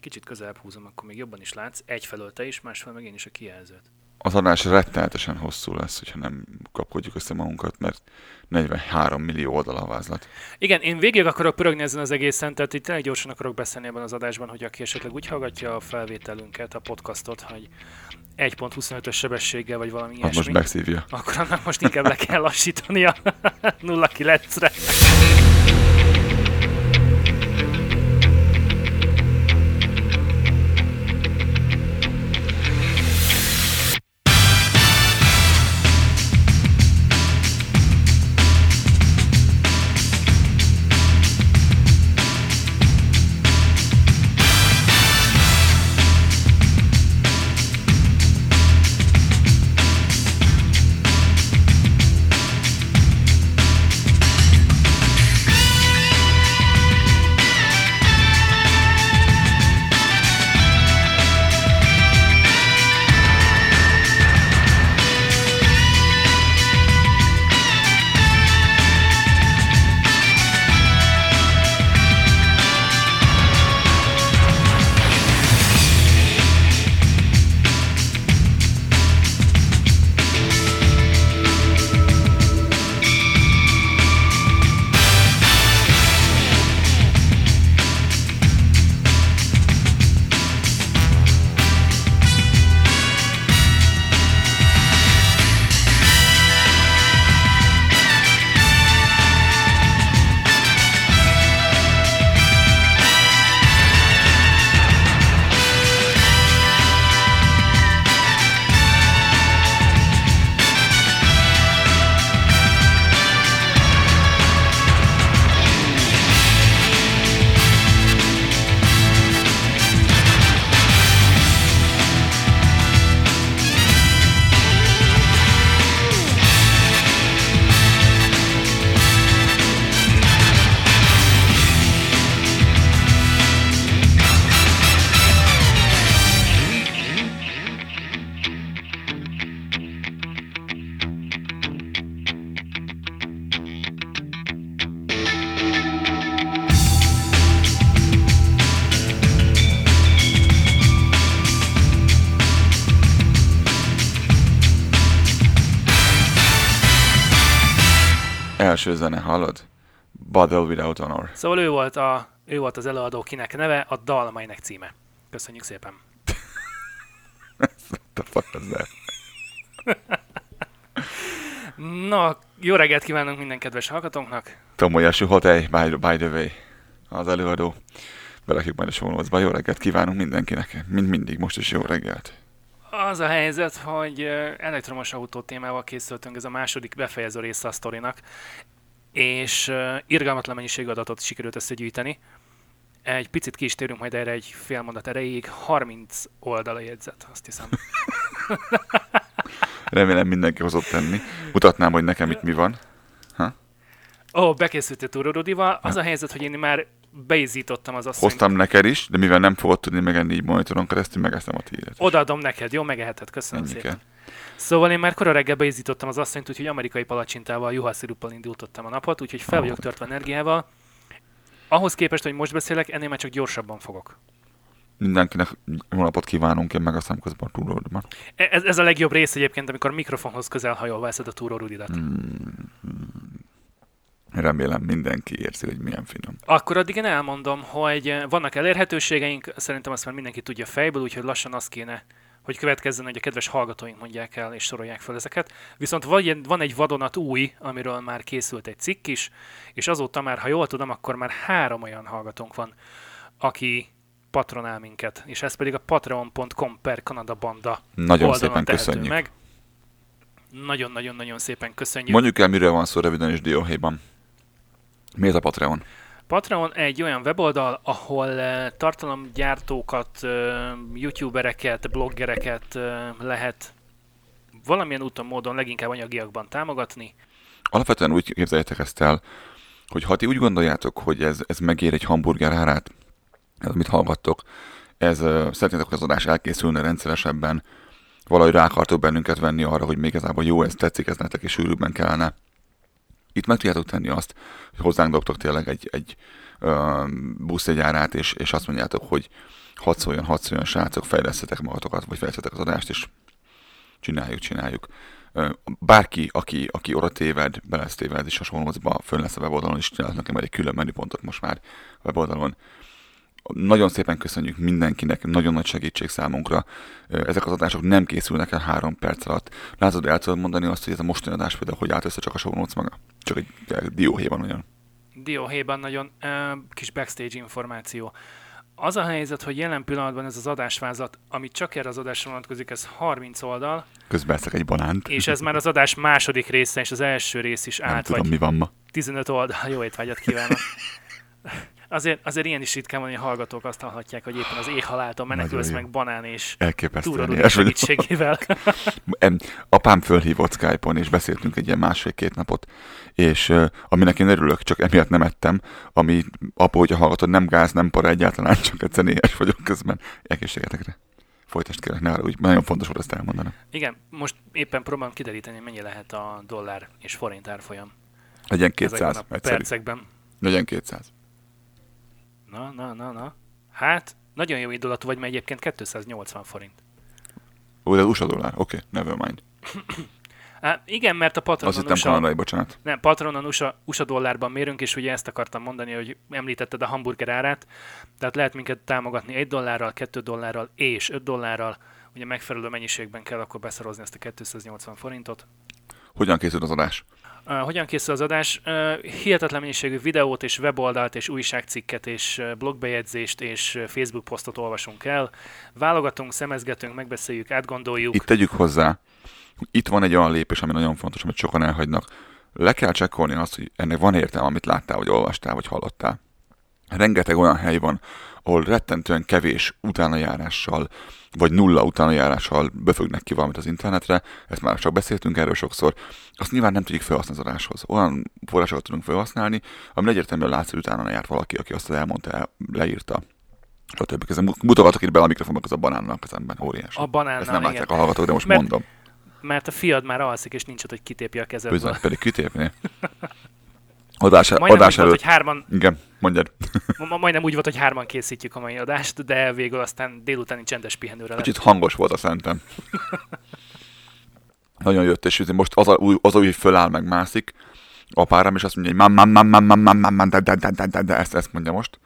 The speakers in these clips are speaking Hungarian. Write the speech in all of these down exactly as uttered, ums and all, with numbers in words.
Kicsit közelebb húzom, akkor még jobban is látsz. Egyfelől te is, másfelől meg én is a kijelzőt. Az adás rettenetesen hosszú lesz, hogyha nem kapkodjuk össze magunkat, mert negyvenhárom millió oldal a vázlat. Igen, én végig akarok pörögni ezen az egészen, tehát itt tényleg gyorsan akarok beszélni ebben az adásban, hogy aki esetleg úgy hallgatja a felvételünket, a podcastot, hogy egy egész huszonötös sebességgel, vagy valami ilyesmi. Most megszívja. Akkor annak most inkább le kell lassítania nulla kilencre. Első zene, hallod? Bottle Without Honor. Szóval ő volt, a, ő volt az előadó, kinek neve a dal, melynek címe. Köszönjük szépen. Na, jó reggelt kívánunk minden kedves hallgatónknak. Tomoyasu Hotel, by, by the way, az előadó. Belakjuk majd a show-notesba. Jó reggelt kívánunk mindenkinek, mint mindig, most is jó reggelt. Az a helyzet, hogy elektromos autó témával készültünk, ez a második befejező része a sztorinak, és irgalmatlan mennyiségű adatot sikerült összegyűjteni. Egy picit ki is térünk majd erre egy fél mondat erejéig, harminc oldal a jegyzet, azt hiszem. Remélem mindenki hozott tenni. Mutatnám, hogy nekem itt mi van. Ha? Ó, bekészültél Túró Rudival. Az a helyzet, hogy én már beizítottam az asszonyt. Hoztam neked is, de mivel nem fogod tudni megenni így monitoron keresztül, megesztem a tiédet. Odaadom neked, jó? Megeheted, köszönöm Ennyi szépen. Kell. Szóval én már kora reggel beizítottam az asszonyt, úgyhogy amerikai palacsintával, juhasziruppal indítottam a napot, úgyhogy fel vagyok törtve energiával. Ahhoz képest, hogy most beszélek, ennél már csak gyorsabban fogok. Mindenkinek jó napot kívánunk, én meg a számközben a túródban. Ez, ez a legjobb rész egyébként, amikor a mikrofonhoz közel hajolva eszed a Túró Rudidat. Hmm. Remélem mindenki érzi, hogy milyen finom. Akkor addig én elmondom, hogy vannak elérhetőségeink, szerintem azt már mindenki tudja fejből, úgyhogy lassan az kéne, hogy következzen, hogy a kedves hallgatóink mondják el és sorolják fel ezeket. Viszont van egy vadonat új, amiről már készült egy cikk is, és azóta már, ha jól tudom, akkor már három olyan hallgatónk van, aki patronál minket, és ez pedig a patreon pont com per Kanada banda Nagyon szépen köszönjük. Meg. Nagyon-nagyon-nagyon szépen köszönjük. Mondjuk el, miről van szó röviden és dióhéjban. Mi ez a Patreon? Patreon egy olyan weboldal, ahol tartalomgyártókat, youtubereket, bloggereket lehet valamilyen úton, módon, leginkább anyagiakban támogatni. Alapvetően úgy képzeljétek ezt el, hogy ha ti úgy gondoljátok, hogy ez, ez megér egy hamburger árát, ez amit hallgattok, ez szeretnétek, hogy az adás elkészülne rendszeresebben, valahogy rá akartok bennünket venni arra, hogy még igazából jó, ez tetszik, ez nektek is sűrűbben kellene. Itt meg tudjátok tenni azt, hogy hozzánk dobtok tényleg egy, egy ö, buszjegyárát, és, és azt mondjátok, hogy hadd szóljon, hadd szóljon, srácok, fejlesztetek magatokat, vagy fejlesztetek az adást, és csináljuk, csináljuk. Bárki, aki, aki oda téved, be lesz téved, és hasonlózba, fönn lesz a weboldalon, és csinálhat nekem egy külön menüpontot most már a weboldalon. Nagyon szépen köszönjük mindenkinek, nagyon nagy segítség számunkra. Ezek az adások nem készülnek el három perc alatt. Látod, el tudod mondani azt, hogy ez a mostani adás például, hogy állt össze csak a show notes maga? Csak egy dióhéjban nagyon. Dióhéjban nagyon kis backstage információ. Az a helyzet, hogy jelen pillanatban ez az adásvázat, amit csak erre az adásra vonatkozik, ez harminc oldal. Közben eszek egy banánt. És ez már az adás második része, és az első rész is állt. Nem tudom, vagy mi van ma. tizenöt oldal. Jó étvágyat kívánok. Azért, azért ilyen is ritkán van, hogy a hallgatók azt hallhatják, hogy éppen az éhhaláltól menekülsz meg banán és túrorúdás segítségével. Apám fölhívott Skype-on, és beszéltünk egy ilyen másfél-két napot, és uh, aminek én örülök, csak emiatt nem ettem, ami apa, hogyha hallgatod, nem gáz, nem para egyáltalán, csak egy zenélyes vagyok közben. Elkészségetekre. Folytasd kérlek, ne arra, úgy nagyon fontos volt ezt elmondanom. Igen, most éppen próbálom kideríteni, mennyi lehet a dollár és forint árfolyam. Legyen kétszáz. Percekben. Legyen kétszáz. Na, na, na, na. Hát, nagyon jó indulatú vagy, mert egyébként kétszáznyolcvan forint. Ó, de az u es á dollár. Oké, okay, never mind. Há, igen, mert a patronon u es á... Azt hittem kanadai, bocsánat. Nem, patronon u es á dollárban mérünk, és ugye ezt akartam mondani, hogy említetted a hamburger árát. Tehát lehet minket támogatni egy dollárral, kettő dollárral és öt dollárral. Ugye megfelelő mennyiségben kell akkor beszorozni ezt a kétszáznyolcvan forintot. Hogyan készült az adás? Uh, hogyan készül az adás? Uh, hihetetlen mennyiségű videót és weboldalt és újságcikket és blogbejegyzést és Facebook posztot olvasunk el. Válogatunk, szemezgetünk, megbeszéljük, átgondoljuk. Itt tegyük hozzá, itt van egy olyan lépés, ami nagyon fontos, amit sokan elhagynak. Le kell csekkolni azt, hogy ennek van értelme, amit láttál, vagy olvastál, vagy hallottál. Rengeteg olyan hely van, ahol rettentően kevés utánajárással, vagy nulla utánajárással böfögnek ki valamit az internetre, ezt már csak beszéltünk erről sokszor, azt nyilván nem tudjuk felhasználni az adáshoz. Olyan forrásokat tudunk felhasználni, ami egyértelműen látszik, hogy utána járt valaki, aki azt elmondta, leírta. És a többi közben mutogatok itt bele a mikrofonba, az a banánnal kezemben, óriás. A banánnal, ezt nem igen. Látják a hallgatók, de most mert, mondom. Mert a fiad már alszik, és nincs ott, hogy kitépje a kezedből. Bizony, pedig kitépné. Adás, adás előtt. Hárman... Igen, mondjad. Majdnem úgy volt, hogy hárman készítjük a mai adást, de végül aztán délutáni csendes pihenőre lett. Kicsit hangos volt a szerintem. Nagyon jött, és most az a új, hogy föláll meg mászik apáram, és azt mondja, hogy mam, mam, mam, mam, mam, mam, mam, da, da, da, da, da, ezt, ezt mondja most.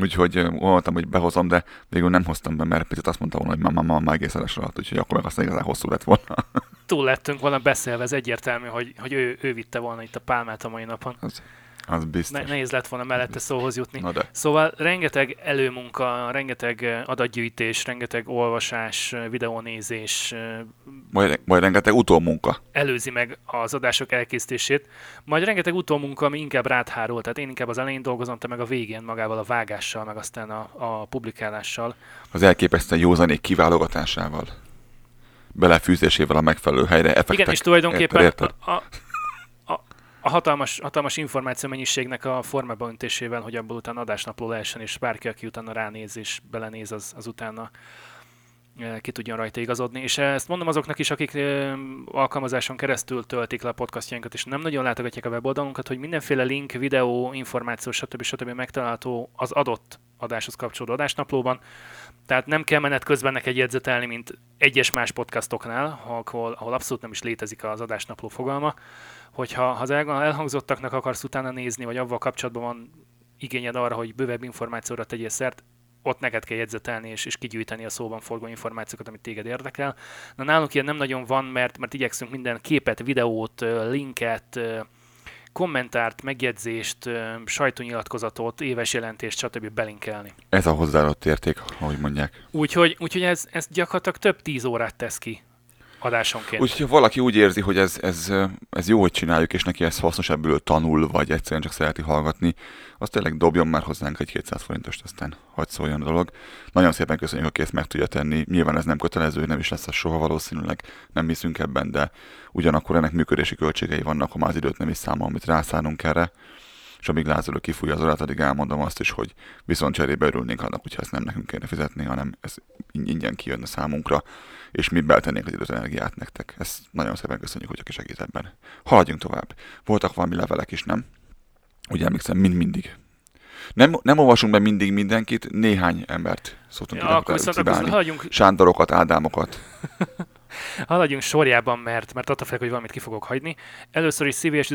Úgyhogy gondoltam, hogy behozom, de végül nem hoztam be, mert picit azt mondta volna, hogy mam, mam, mam, egész eles alatt, úgyhogy akkor meg aztán igazán hosszú lett volna. Túl lettünk volna beszélve, ez egyértelmű, hogy, hogy ő, ő vitte volna itt a pálmát a mai napon. Az, az biztos. Ne, nehéz lett volna mellette szóhoz jutni. Szóval rengeteg előmunka, rengeteg adatgyűjtés, rengeteg olvasás, videónézés. Majd, majd rengeteg utómunka. Előzi meg az adások elkészítését. Majd rengeteg utómunka, ami inkább ráthárul. Tehát én inkább az elején dolgozom, te meg a végén magával, a vágással, meg aztán a, a publikálással. Az elképesztően józanék kiválogatásával. Belefűzésével a megfelelő helyre, effektek. Igen, és tulajdonképpen érted, a, a, a hatalmas, hatalmas információmennyiségnek a formába öntésével, hogy abból utána adásnapló lehessen, és bárki, aki utána ránéz és belenéz, az, az utána ki tudjon rajta igazodni. És ezt mondom azoknak is, akik alkalmazáson keresztül töltik le a podcastjainkat, és nem nagyon látogatják a weboldalunkat, hogy mindenféle link, videó, információ, stb. Stb. Megtalálható az adott adáshoz kapcsolódó adásnaplóban. Tehát nem kell menet közben neked jegyzetelni, mint egyes más podcastoknál, ahol, ahol abszolút nem is létezik az adásnapló fogalma. Hogyha az elhangzottaknak akarsz utána nézni, vagy avval kapcsolatban van igényed arra, hogy bővebb információra tegyél szert, ott neked kell jegyzetelni és, és kigyűjteni a szóban forgó információkat, amit téged érdekel. Na, nálunk ilyen nem nagyon van, mert, mert igyekszünk minden képet, videót, linket, kommentárt, megjegyzést, sajtónyilatkozatot, éves jelentést, stb. Belinkelni. Ez a hozzáadott érték, ahogy mondják. Úgyhogy, úgyhogy ez, ez gyakorlatilag több tíz órát tesz ki adásonként. Úgyhogy ha valaki úgy érzi, hogy ez, ez, ez jó, hogy csináljuk, és neki ez hasznos, ebből tanul, vagy egyszerűen csak szereti hallgatni, azt tényleg dobjon már hozzánk egy kétszáz forintost, aztán hadd szóljon a dolog. Nagyon szépen köszönjük, aki ezt meg tudja tenni. Nyilván ez nem kötelező, nem is lesz az soha valószínűleg, nem hiszünk ebben, de ugyanakkor ennek működési költségei vannak, ha már az időt nem is számol, amit rászánunk erre. És amíg Lázadó kifújja az orrát, addig elmondom azt is, hogy viszont cserébe örülnénk annak, hogyha ezt nem nekünk kéne fizetni, hanem ez ingyen kijönne számunkra, és mi beltennénk az időt, energiát nektek. Ezt nagyon szépen köszönjük, hogy aki segít ebben. Haladjunk tovább. Voltak valami levelek is, nem? Ugye emlékszem, mind mindig. Nem, nem olvasunk be mindig mindenkit, néhány embert szoktunk ja, ide cibálni. Haladjunk... Sándorokat, Ádámokat. Haladjunk sorjában, mert, mert attól félek, hogy valamit ki fogok hagyni. Először is szíves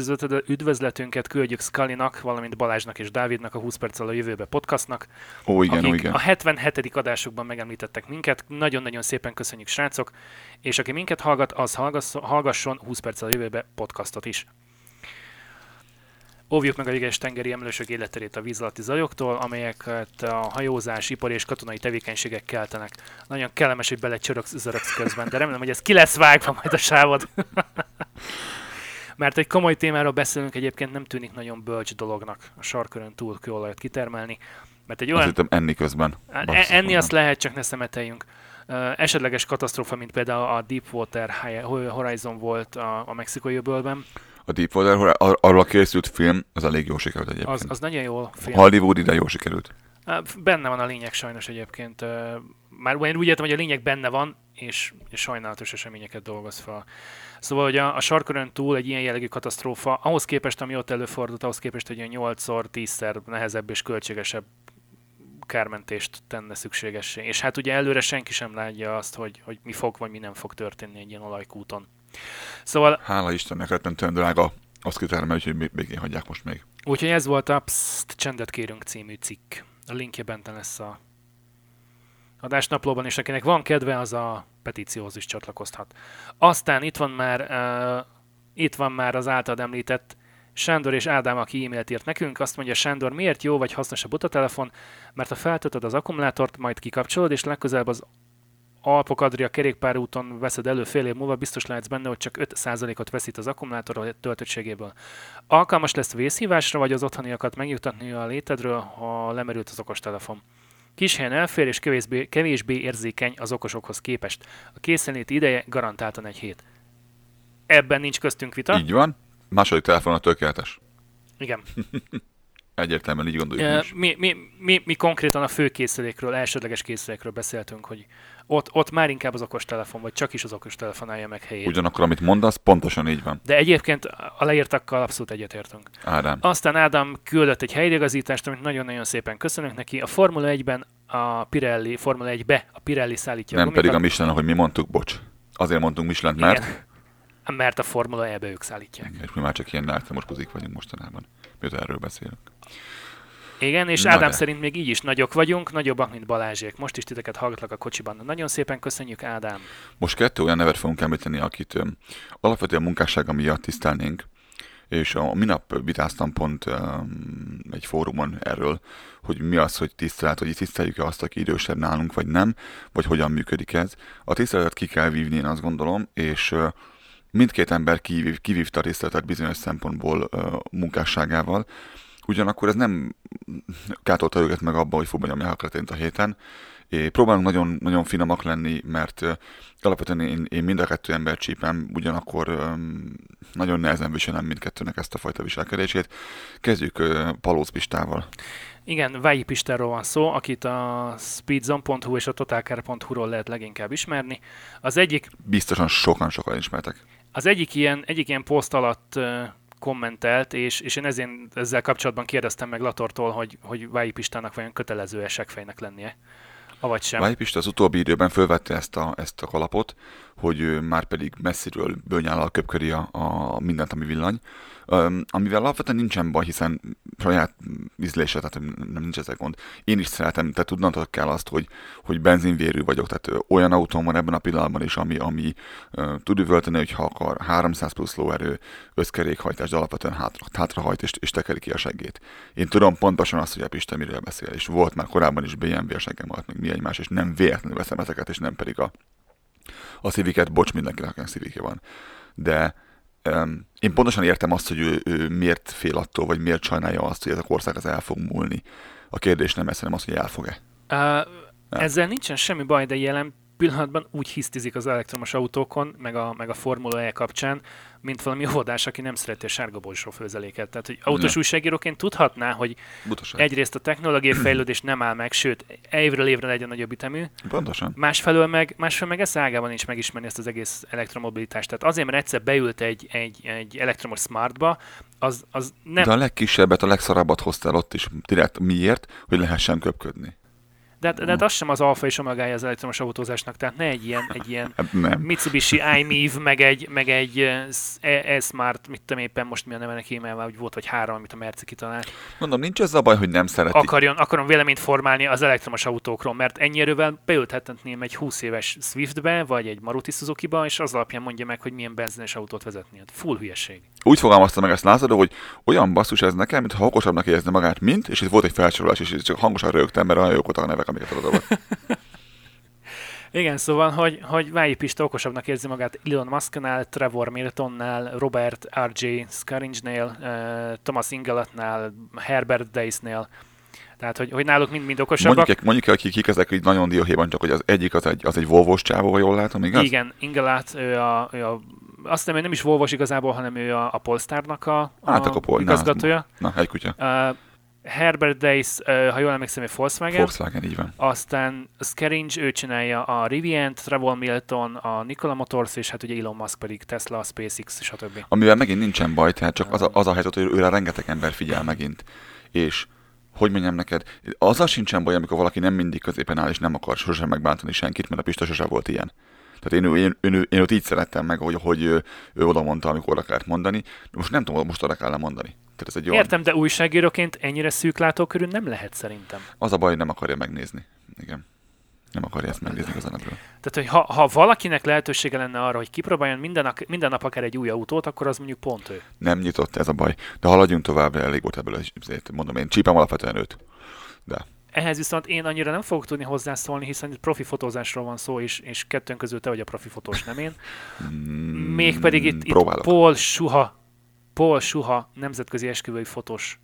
üdvözletünket küldjük Skalinak, valamint Balázsnak és Dávidnak a húsz perccel a jövőbe podcastnak. Ó, igen, ó, igen. A hetvenhetedik adásukban megemlítettek minket. Nagyon-nagyon szépen köszönjük, srácok. És aki minket hallgat, az hallgasson húsz perccel a jövőbe podcastot is. Óvjuk meg a jeges tengeri emelősök életterét a víz alatti zajoktól, amelyeket a hajózás, ipari és katonai tevékenységek keltenek. Nagyon kellemes, hogy belecsöröksz, zöröksz közben, de remélem, hogy ez ki lesz vágva majd a sávod. Mert egy komoly témáról beszélünk, egyébként nem tűnik nagyon bölcs dolognak a sarkörön túl kőolajat kitermelni. Mert egy olyan... Azt hittem enni közben. E- enni azt lehet, csak ne szemeteljünk. Uh, esetleges katasztrófa, mint például a Deepwater Horizon volt a, a mexikai öbölben. A Deepwater, arról a készült film, az elég jól sikerült egyébként. Az, az nagyon jó film. Hollywood ide jól sikerült. Benne van a lényeg sajnos egyébként. Már én úgy értem, hogy a lényeg benne van, és sajnálatos eseményeket dolgoz fel. Szóval, hogy a, a sarkörön túl egy ilyen jellegű katasztrófa, ahhoz képest, ami ott előfordult, ahhoz képest, hogy nyolcszor, tízszer nehezebb és költségesebb kármentést tenne szükségessé. És hát ugye előre senki sem látja azt, hogy, hogy mi fog, vagy mi nem fog történni egy ilyen olajkúton. Szóval, hála Istennek, rettentően drága azt kitermel, úgyhogy végén hagyják most még. Úgyhogy ez volt a Pszt, csendet kérünk című cikk. A linkje benten lesz a adásnaplóban, és akinek van kedve, az a petícióhoz is csatlakozhat. Aztán itt van már, uh, itt van már az általad említett Sándor és Ádám, aki e-mailt írt nekünk. Azt mondja, Sándor, miért jó vagy hasznos a butatelefon? Mert ha feltöltöd az akkumulátort, majd kikapcsolod, és legközelebb az Alpok-Adria kerékpárúton veszed elő fél év múlva, biztos látsz benne, hogy csak öt százalékot veszít az akkumulátor töltöttségéből. Alkalmas lesz vészhívásra, vagy az otthoniakat megnyugtatni a létedről, ha lemerült az okostelefon. Kis helyen elfér és kevésbé, kevésbé érzékeny az okosokhoz képest. A készenléti ideje garantáltan egy hét. Ebben nincs köztünk vita. Így van. Második telefon a tökéletes. Igen. Egyértelműen így gondoljuk is. Mi, mi, mi, mi konkrétan a fő készülékről, elsődleges készülékről beszéltünk, hogy ott, ott már inkább az okostelefon, vagy csak is az okostelefon állja meg helyét. Ugyanakkor, amit mondasz, pontosan így van. De egyébként a leírtakkal abszolút egyetértünk. Ádám. Aztán Ádám küldött egy helyreigazítást, amit nagyon-nagyon szépen köszönünk neki. A Formula egyben a Pirelli, Formula egybe a Pirelli szállítja nem a gumikat. Nem pedig a Michelin, ahogy mi mondtuk, bocs. Azért mondtunk Michelin, mert... Igen. Mert a Formula E-be ők szállítják. És mi már csak ilyen náltamoskodik vagyunk mostanában, miután erről beszélünk. Igen, és Na Ádám de. szerint még így is nagyok vagyunk, nagyobbak, mint Balázsék. Most is titeket hallgatlak a kocsiban. Nagyon szépen köszönjük, Ádám. Most kettő olyan nevet fogunk említeni, akit öm, alapvetően munkássága miatt tisztelnénk, és a minap vitáztam pont öm, egy fórumon erről, hogy mi az, hogy tisztelet, hogy tiszteljük-e azt, aki idősebb nálunk, vagy nem, vagy hogyan működik ez. A tiszteletet ki kell vívni, én azt gondolom, és öm, mindkét ember kivív, kivívta a részletet bizonyos szempontból uh, munkásságával, ugyanakkor ez nem gátolta őket meg abban, hogy fogja nyomni a héten. É, próbálunk nagyon, nagyon finomak lenni, mert uh, alapvetően én, én mind a kettő ember csípem, ugyanakkor um, nagyon nehezen viselem mindkettőnek ezt a fajta viselkedését. Kezdjük uh, Palóc Pistával. Igen, Vályi Pistáról van szó, akit a speedzone pont hu és a totalcar pont hu-ról lehet leginkább ismerni. Az egyik... Biztosan sokan-sokan ismertek. Az egyik ilyen, egyik ilyen poszt alatt uh, kommentelt, és, és én ezért ezzel kapcsolatban kérdeztem meg Latortól, hogy, hogy Vályi Pistának vajon kötelező-e seggfejnek lennie, avagy sem. Vályi Pista az utóbbi időben fölvette ezt a, ezt a kalapot, hogy már pedig messziről bőnyállal köpköri a, a mindent, ami villany, um, amivel alapvetően nincsen baj, hiszen saját ízlése, tehát nem, nem nincs ezzel gond. Én is szeretem, tehát tudnatok kell azt, hogy, hogy benzinvérű vagyok, tehát olyan autón van ebben a pillanatban is, ami, ami uh, tud üvölteni, hogyha akar, háromszáz plusz lóerő, összkerékhajtás, de alapvetően hátra, hátrahajt és, és tekeri ki a seggét. Én tudom pontosan azt, hogy a Pista miről beszél, és volt már korábban is bé em vé a seggem alatt, meg mi egymás, és nem véletlenül veszem ezeket, és nem pedig a A Civic-et, bocs, mindenkinek olyan Civic-e van. De um, én pontosan értem azt, hogy ő, ő miért fél attól, vagy miért sajnálja azt, hogy ez a ország az el fog múlni. A kérdés nem ez, hanem az, hogy el fog-e. Uh, ezzel nincsen semmi baj, de jelen pillanatban úgy hisztizik az elektromos autókon, meg a, meg a Formula E kapcsán, mint valami óvodás, aki nem szereti a sárga borsó főzeléket. Tehát, hogy autós ne. újságíróként tudhatná, hogy Butosan. egyrészt a technológiai fejlődés nem áll meg, sőt, évről évre legyen nagyobb ütemű. Pontosan. Másfelől meg, másfelől meg ezt ágában nincs megismerni ezt az egész elektromobilitást. Tehát azért, mert egyszer beült egy, egy, egy elektromos smartba, az, az nem... De a legkisebbet, a legszarabbat hoztál ott is. Direkt miért? Hogy lehessen köpködni. De, de hát az sem az alfa és omegája az elektromos autózásnak, tehát ne egy ilyen, egy ilyen Mitsubishi i-MiEV, meg egy, meg egy e-smart, mit tudom éppen most mi a neve neki, mert már volt vagy három, amit a Merci kitalált. Mondom, nincs az a baj, hogy nem szereti. Akarjon, akarom véleményt formálni az elektromos autókról, mert ennyi erővel beülhetném egy húsz éves Swiftbe, vagy egy Maruti Suzukiba, és az alapján mondja meg, hogy milyen benzines autót vezetni. Full hülyeség. Úgy fogalmazta meg ezt Lázadó, hogy olyan basszus ez nekem, mintha okosabbnak érezne magát, mint, és itt volt egy felsorolás, és csak hangosan rögtem, mert olyan jók voltak a nevek, amiket oda Igen, szóval, hogy, hogy Vályi Pista okosabbnak érzi magát Elon Musknál, Trevor Miltonnál, Robert er jé. Scaringe-nél, uh, Thomas Ingelatnál, Herbert Diess-nél. Tehát, hogy, hogy náluk mind-mind okosabbak. Mondjuk, mondjuk akik kik ezek így nagyon dióhéjban, csak hogy az egyik az egy, az egy Volvo-s csávó, jól látom, igaz? Igen, Ingelat, ő a... Ő a azt nem, nem is Volvos igazából, hanem ő a, a Polestar-nak a, hát, a, a igazgatója. Na, egy kutya. Uh, Herbert Diess, uh, ha jól emlékszem, ő Volkswagen. Volkswagen, így van. Aztán Scaringe, ő csinálja a Rivian-t, Trevor Milton, a Nikola Motors, és hát ugye Elon Musk pedig Tesla, SpaceX, stb. Amivel megint nincsen baj, tehát csak az a, az a helyzet, hogy őre rengeteg ember figyel megint. És hogy mondjam neked, azzal sincsen baj, amikor valaki nem mindig középen áll, és nem akar sosem megbántani senkit, mert a Pista sosem volt ilyen. Tehát én, én, én, én ott így szerettem meg, hogy, hogy ő, ő oda mondta, amikor oda kellett mondani. Most nem tudom, most oda kellene mondani. Tehát ez egy olyan... Értem, de újságíróként ennyire szűk látókörű nem lehet szerintem. Az a baj, hogy nem akarja megnézni. Igen. Nem akarja ezt megnézni az ebből. Tehát, hogy ha, ha valakinek lehetősége lenne arra, hogy kipróbáljon minden, minden nap akár egy új autót, akkor az mondjuk pont ő. Nem nyitott, ez a baj. De haladjunk tovább, elég volt ebből, mondom én csípem alapvetően őt. De... Ehhez viszont én annyira nem fogok tudni hozzászólni, hiszen itt profi fotózásról van szó, és, és kettőnk közül te vagy a profi fotós, nem én. Mégpedig itt, itt Pál Zsuha, Pál Zsuha nemzetközi esküvői fotós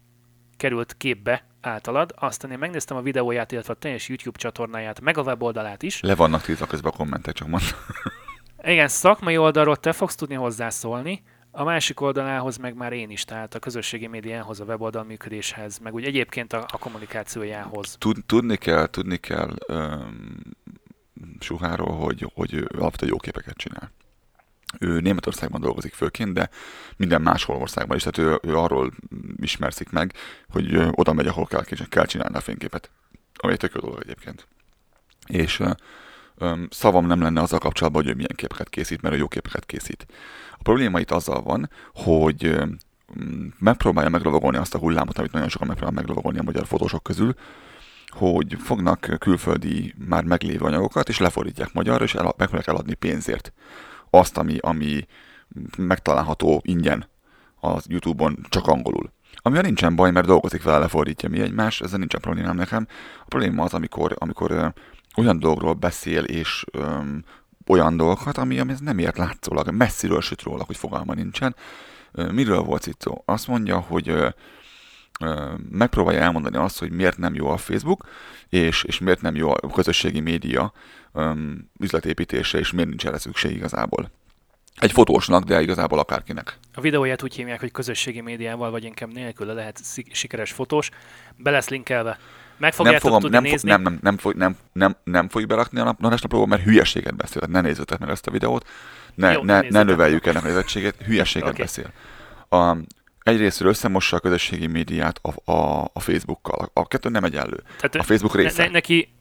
került képbe általad. Aztán én megnéztem a videóját, illetve a teljes YouTube csatornáját, meg a weboldalát is. Le vannak tiltva közben a kommentek, csak mondtam. Igen, szakmai oldalról te fogsz tudni hozzászólni, a másik oldalához meg már én is, tehát a közösségi médiához, a weboldal működéshez, meg úgy egyébként a, a kommunikációjához. Tudni kell, tudni kell um, Zsuháról, hogy, hogy ő alapvetően jó képeket csinál. Ő Németországban dolgozik főként, de minden máshol országban is, tehát ő, ő arról ismerszik meg, hogy oda megy, ahol kell, kell csinálni a fényképet. Ami egy tök jó dolog egyébként. És... Uh, szavam nem lenne azzal kapcsolatban, hogy ő milyen képeket készít, mert ő jó képeket készít. A probléma itt azzal van, hogy megpróbálja meglovagolni azt a hullámot, amit nagyon sokan megpróbál meglovagolni a magyar fotósok közül, hogy fognak külföldi már meglévő anyagokat, és lefordítják magyarra, és el, megpróbálják eladni pénzért azt, ami, ami megtalálható ingyen az YouTube-on csak angolul. Amivel nincsen baj, mert dolgozik vele, lefordítja mi egymás, ezzel nincsen problémám nekem. A probléma az, amikor, amikor olyan dologról beszél, és öm, olyan dolgokat, ami, ami ez nem ért látszólag, messziről süt róla, hogy fogalma nincsen. Ö, miről volt itt szó? Azt mondja, hogy ö, ö, megpróbálja elmondani azt, hogy miért nem jó a Facebook, és, és miért nem jó a közösségi média öm, üzletépítése, és miért nincs erre szükség igazából. Egy fotósnak, de igazából akárkinek. A videóját úgy hívják, hogy közösségi médiával, vagy inkább nélküle lehet szik- sikeres fotós. Be lesz linkelve. Meg fogjátok nem fogom, tudni nem nézni. Fog, nem, nem, nem, nem, nem, nem fogjuk berakni a napnaplóba, mert hülyeséget beszél. Ne nézzétek meg ezt a videót, ne, Jó, ne, ne, ne növeljük ennek a nézettségét, hülyeséget okay. beszél. A, egyrésztről összemossa a közösségi médiát a, a, a Facebookkal. A, a kettő nem egyenlő. Tehát a Facebook része. Ne, ne, neki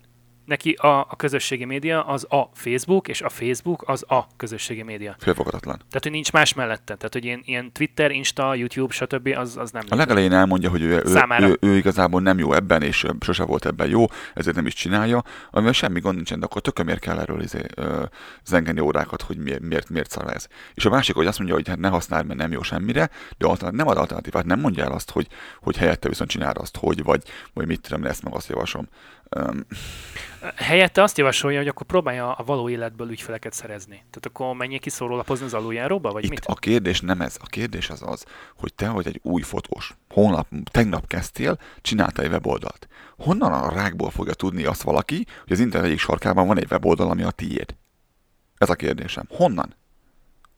neki a, a közösségi média az a Facebook, és a Facebook az a közösségi média. Fölfoghatatlan. Tehát, hogy nincs más mellette. Tehát, hogy ilyen, ilyen Twitter, Insta, YouTube, stb. az, az nem. A legelején elmondja, hogy ő, ő, ő, ő igazából nem jó ebben, és sose volt ebben jó, ezért nem is csinálja, amivel semmi gond nincsen, de akkor tökömért kell erről izé, ö, zengeni órákat, hogy miért, miért, miért szar ez. És a másik, hogy azt mondja, hogy hát ne használj, mert nem jó semmire, de nem ad alternatívát, nem mondja el azt, hogy, hogy helyette viszont csinál azt, hogy vagy, vagy mit tudom, ezt meg azt javaslom. Um, Helyette azt javasolja, hogy akkor próbálja a való életből ügyfeleket szerezni. Tehát akkor menjél kiszórólapozni az aluljáróba, vagy itt mit? A kérdés nem ez. A kérdés az az, hogy te vagy egy új fotós. Honlap, tegnap kezdtél, csináltál egy weboldalt. Honnan a rákból fogja tudni azt valaki, hogy az internet egyik sarkában van egy weboldal, ami a tiéd? Ez a kérdésem. Honnan?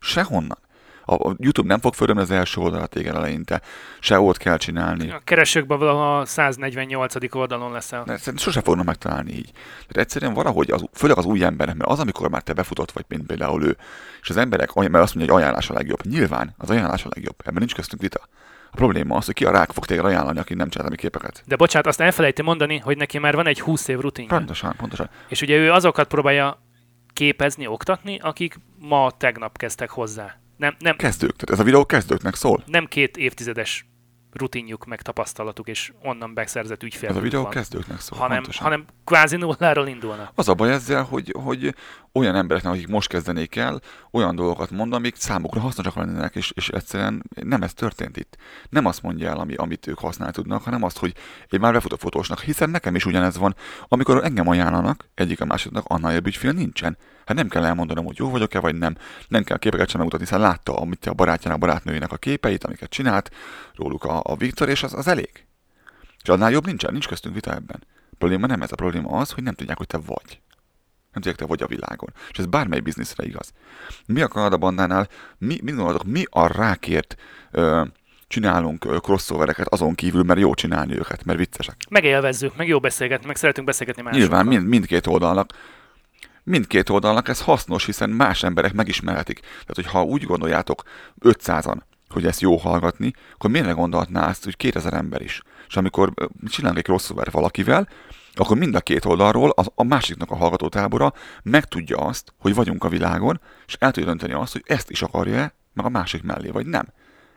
Sehonnan. A YouTube nem fog fölömni az első oldalat igen eleinte. Se ott kell csinálni. A keresőkben valahol a száznegyvennyolcadik oldalon leszel. Szerintem sose fognak megtalálni így. Tehát egyszerűen valahogy, az, főleg az új emberek, mert az, amikor már te befutott vagy, mint például ő, és az emberek, mert azt mondja, hogy ajánlás a legjobb. Nyilván az ajánlás a legjobb. Ebben nincs köztünk vita. A probléma az, hogy ki a rák fog téged ajánlani, aki nem csinálta még képeket. De bocsánat, azt elfelejti mondani, hogy neki már van egy húsz év rutinja. Pontosan, pontosan. És ugye ő azokat próbálja képezni, oktatni, akik ma tegnap kezdtek hozzá. Nem, nem. Kezdők, tehát ez a videó kezdőknek szól. Nem két évtizedes rutinjuk, meg tapasztalatuk, és onnan megszerzett ügyfélünk. Ez a videó van, kezdőknek szól, hanem, hanem kvázi nulláról indulnak. Az a baj ezzel, hogy, hogy olyan embereknek, akik most kezdenék el, olyan dolgokat mond, amik számukra hasznosak lennének, és, és egyszerűen nem ez történt itt. Nem azt mondja el, ami, amit ők használni tudnak, hanem azt, hogy én már befutott fotósnak, hiszen nekem is ugyanez van. Amikor engem ajánlanak, egyik a másiknak, annál jobb ügyfél nincsen. Hát nem kell elmondanom, hogy jó vagyok-e, vagy nem. Nem kell képeket sem megmutatni, hiszen látta amit a barátjának, barátnőjének a képeit, amiket csinált, róluk a, a Viktor, és az, az elég. És annál jobb nincsen, nincs köztünk vita ebben. A probléma nem ez, a probléma az, hogy nem tudják, hogy te vagy. Nem tudják, te vagy a világon. És ez bármely bizniszre igaz. Mi a Kanada bandánál, mi, mit gondoltok, mi a rákért ö, csinálunk ö, crossovereket azon kívül, mert jó csinálni őket, mert viccesek. Megélvezzük, meg jó beszélgetni, meg szeretünk beszélgetni másokkal. Nyilván mind, mindkét oldalnak. Mindkét oldalnak ez hasznos, hiszen más emberek megismerhetik. Tehát, hogy ha úgy gondoljátok ötszázan, hogy ezt jó hallgatni, akkor miért ne gondolhatná ezt, hogy kétezer ember is? És amikor csinálunk egy crossover valakivel, akkor mind a két oldalról az, a másiknak a hallgatótábora megtudja azt, hogy vagyunk a világon, és el tudja dönteni azt, hogy ezt is akarja-e, meg a másik mellé, vagy nem.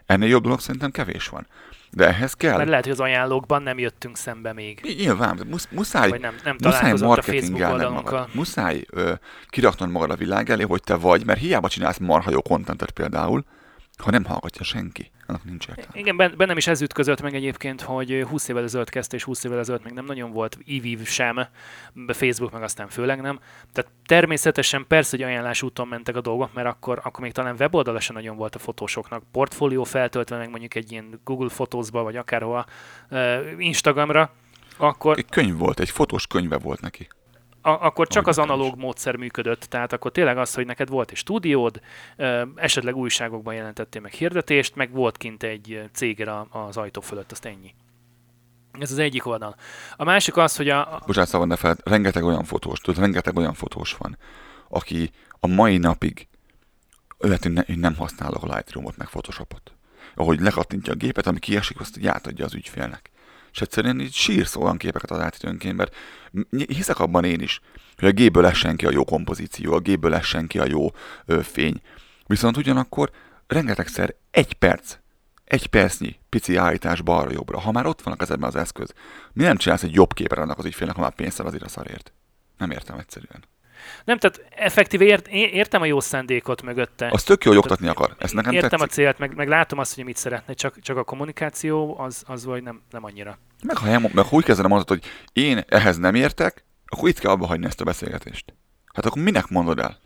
Ennél jobb dolog szerintem kevés van. De ehhez kell. Mert lehet, hogy az ajánlókban nem jöttünk szembe még. Nyilván, musz, muszáj, vagy nem, nem muszáj marketingelned magad. Muszáj ö, kiraknod magad a világ elé, hogy te vagy, mert hiába csinálsz marha jó kontentet például, ha nem hallgatja senki, annak nincs értelme. Igen, bennem is ez ütközött meg egyébként, hogy húsz évvel ezelőtt kezdte, és húsz évvel ezelőtt még nem nagyon volt e vé sem, Facebook meg aztán főleg nem. Tehát természetesen persze, hogy ajánlás úton mentek a dolgok, mert akkor, akkor még talán weboldala sem nagyon volt a fotósoknak. Portfólió feltöltve meg mondjuk egy ilyen Google Photos-ba, vagy akárhova Instagramra. Akkor... Egy könyv volt, egy fotós könyve volt neki. A- akkor csak az analóg módszer működött, tehát akkor tényleg az, hogy neked volt egy stúdiód, esetleg újságokban jelentettél meg hirdetést, meg volt kint egy céged az ajtó fölött, azt ennyi. Ez az egyik oldal. A másik az, hogy a... Bocsánat, szabad ne feled, rengeteg olyan fotós, tudod, rengeteg olyan fotós van, aki a mai napig lehet, hogy, ne, hogy nem használok a Lightroom-ot, meg Photoshopot. Ahogy lekattintja a gépet, ami kiesik, azt így átadja az ügyfélnek. És egyszerűen így sírsz olyan képeket az átítőnként, mert hiszek abban én is, hogy a gépből lessen ki a jó kompozíció, a gépből lessen ki a jó ö, fény. Viszont ugyanakkor rengetegszer egy perc, egy percnyi pici állítás balra-jobbra, ha már ott van a kezedben az eszköz, mi nem csinálsz egy jobb képet annak az ügyfélnek, ha már pénzt szavazít a szarért. Nem értem egyszerűen. Nem, tehát effektíve ért, értem a jó szándékot mögötte. Az tök jó, hogy oktatni akar. Ezt nekem értem tetszik. A célt, meg, meg látom azt, hogy mit szeretne, csak, csak a kommunikáció az, az vagy nem, nem annyira. Meg ha, elmond, meg ha úgy kezdenem azt, hogy én ehhez nem értek, akkor itt kell abba hagyni ezt a beszélgetést. Hát akkor minek mondod el,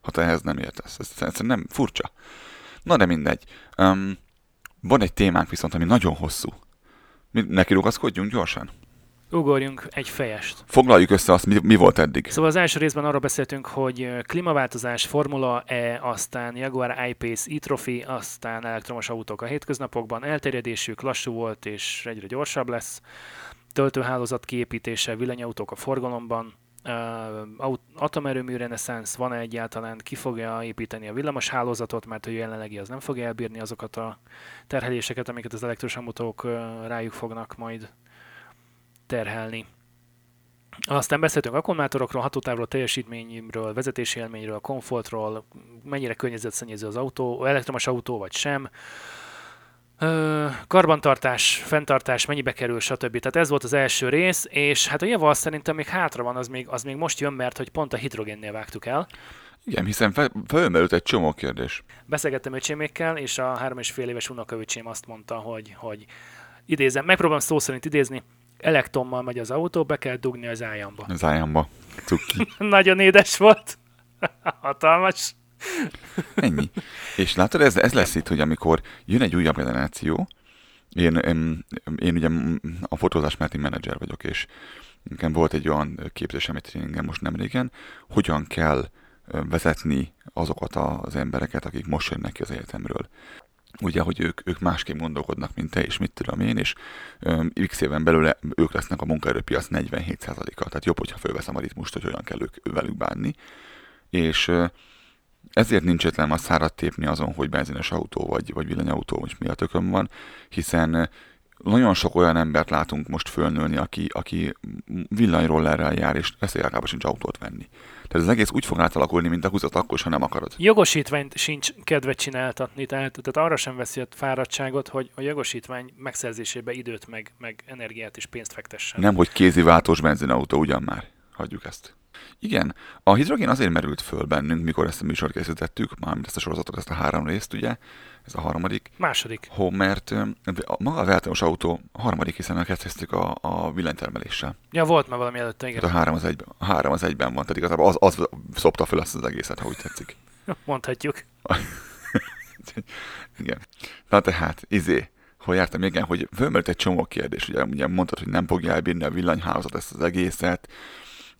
ha te ehhez nem értesz? Ez szerintem nem furcsa. Na de mindegy. Um, van egy témánk viszont, ami nagyon hosszú. Neki rugaszkodjunk gyorsan. Ugorjunk egy fejest. Foglaljuk össze azt, mi, mi volt eddig. Szóval az első részben arról beszéltünk, hogy klímaváltozás, Formula E, aztán Jaguar I-Pace, e-trophy, aztán elektromos autók a hétköznapokban, elterjedésük lassú volt és egyre gyorsabb lesz, töltőhálózat kiépítése, villanyautók a forgalomban, uh, atomerőmű reneszánsz, van egyáltalán, ki fogja építeni a villamos hálózatot, mert ő jelenlegi az nem fogja elbírni azokat a terheléseket, amiket az elektros autók uh, rájuk fognak majd terhelni. Aztán beszéltünk akkumulátorokról, hatótávról, teljesítményről, vezetési élményről, komfortról, mennyire környezetszennyező az autó, elektromos autó vagy sem, Ö, karbantartás, fenntartás, mennyibe kerül, stb. Tehát ez volt az első rész, és hát a javal szerintem még hátra van, az még, az még most jön, mert hogy pont a hidrogénnél vágtuk el. Igen, hiszen fel, felmerült egy csomó kérdés. Beszélgettem öcsémékkel, és a három és fél éves unokaöcsém azt mondta, hogy, hogy idézem, megpróbálom szó szerint idézni, elektrommal megy az autó, be kell dugni az ájamba. Az ájamba. Cuki. Nagyon édes volt. Hatalmas. Ennyi. És látod, ez, ez lesz itt, hogy amikor jön egy újabb generáció, én, én, én ugye a fotózás melletti menedzser vagyok, és nekem volt egy olyan képzésem, egy tréningen most nemrégen, hogyan kell vezetni azokat az embereket, akik most jönnek ki az egyetemről. Ugye, hogy ők, ők másképp gondolkodnak, mint te, és mit tudom én, és um, x éven belül ők lesznek a munkaerőpiac negyvenhét százaléka. Tehát jobb, hogyha fölveszem a ritmust, hogy olyan kell ők, velük bánni. És uh, ezért nincs ötlem a szárat tépni azon, hogy benzines autó, vagy, vagy villanyautó, és mi a tököm van, hiszen uh, nagyon sok olyan embert látunk most fölnőni, aki, aki villanyrollerrel jár, és eszélyágában sincs autót venni. Tehát az egész úgy fog átalakulni, mint a húzat akkor, ha nem akarod. Jogosítványt sincs kedve csináltatni, tehát, tehát arra sem veszi a fáradtságot, hogy a jogosítvány megszerzésébe időt, meg, meg energiát és pénzt fektessen. Nem, hogy kéziváltós benzinautó, ugyan már. Hagyjuk ezt. Igen, a hidrogén azért merült föl bennünk, mikor ezt a műsort készítettük, mármint ezt a sorozatot, ezt a három részt, ugye, ez a harmadik. Második. Hó, mert maga a elektromos autó harmadik, hiszen elkezdtük a, a villanytermeléssel. Ja, volt már valami előtte, igen. Tehát a három az egyben, a három az egyben van, tehát igazából az, az szopta föl azt az egészet, ha úgy tetszik. Mondhatjuk. Igen. Na tehát, izé. Hol jártam, igen, hogy fölmerült egy csomó kérdés, ugye, ugye mondtad, hogy nem fogja elbírni a villanyházat, ezt az egészet.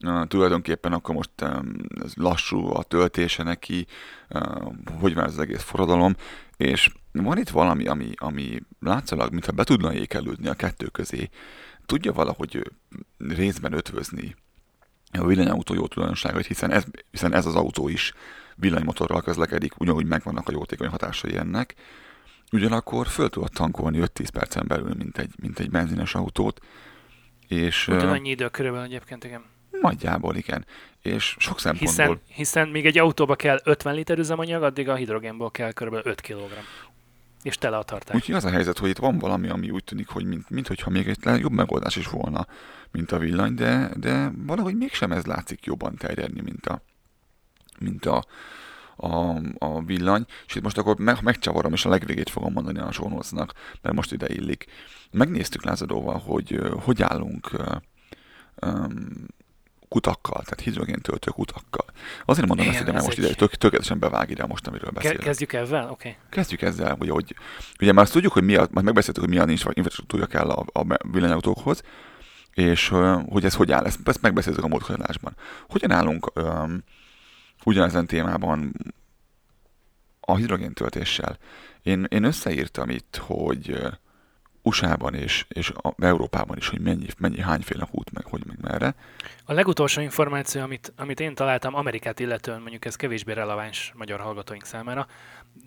Uh, tulajdonképpen akkor most um, lassú a töltése neki, uh, hogy van ez az egész forradalom, és van itt valami, ami, ami látszólag, mintha be tudna ékelődni a kettő közé, tudja valahogy részben ötvözni a villanyautó jó tulajdonságait, hiszen ez, hiszen ez az autó is villanymotorral közlekedik, ugyanúgy megvannak a jótékony hatásai ennek, ugyanakkor föl tudod tankolni öt-tíz percen belül, mint egy, mint egy benzines autót, és... Ugyanannyi idő körülbelül egyébként, igen. Nagyjából, igen. És sok szempontból... Hiszen, hiszen még egy autóba kell ötven liter üzemanyag, addig a hidrogénból kell kb. öt kilogramm. És tele a tartály. Úgyhogy az a helyzet, hogy itt van valami, ami úgy tűnik, hogy mint, mint hogyha még egy jobb megoldás is volna, mint a villany, de, de valahogy mégsem ez látszik jobban terjedni, mint a, mint a, a, a villany. És itt most akkor meg, megcsavarom, és a legvégét fogom mondani a zsónoznak, mert most ide illik. Megnéztük lázadóval, hogy hogy állunk... Um, kutakkal, tehát hidrogéntöltő kutakkal. Azért mondom igen, ezt, hogy nem most ide, tök, tökéletesen bevág ide most, amiről beszélünk. Kezdjük ezzel? Oké. Okay. Kezdjük ezzel, ugye, hogy, ugye már azt tudjuk, hogy mi a, már megbeszéltük, hogy milyen infrastruktúra kell a, a villanyautókhoz, és hogy ez hogy áll, ezt, ezt megbeszéltük a múltkori adásban. Hogyan állunk um, ugyanezen témában a hidrogéntöltéssel? Én, én összeírtam itt, hogy u es á-ban és, és Európában is, hogy mennyi, mennyi hányféle út, meg hogy, meg merre. A legutolsó információ, amit, amit én találtam Amerikát illetően, mondjuk ez kevésbé releváns magyar hallgatóink számára,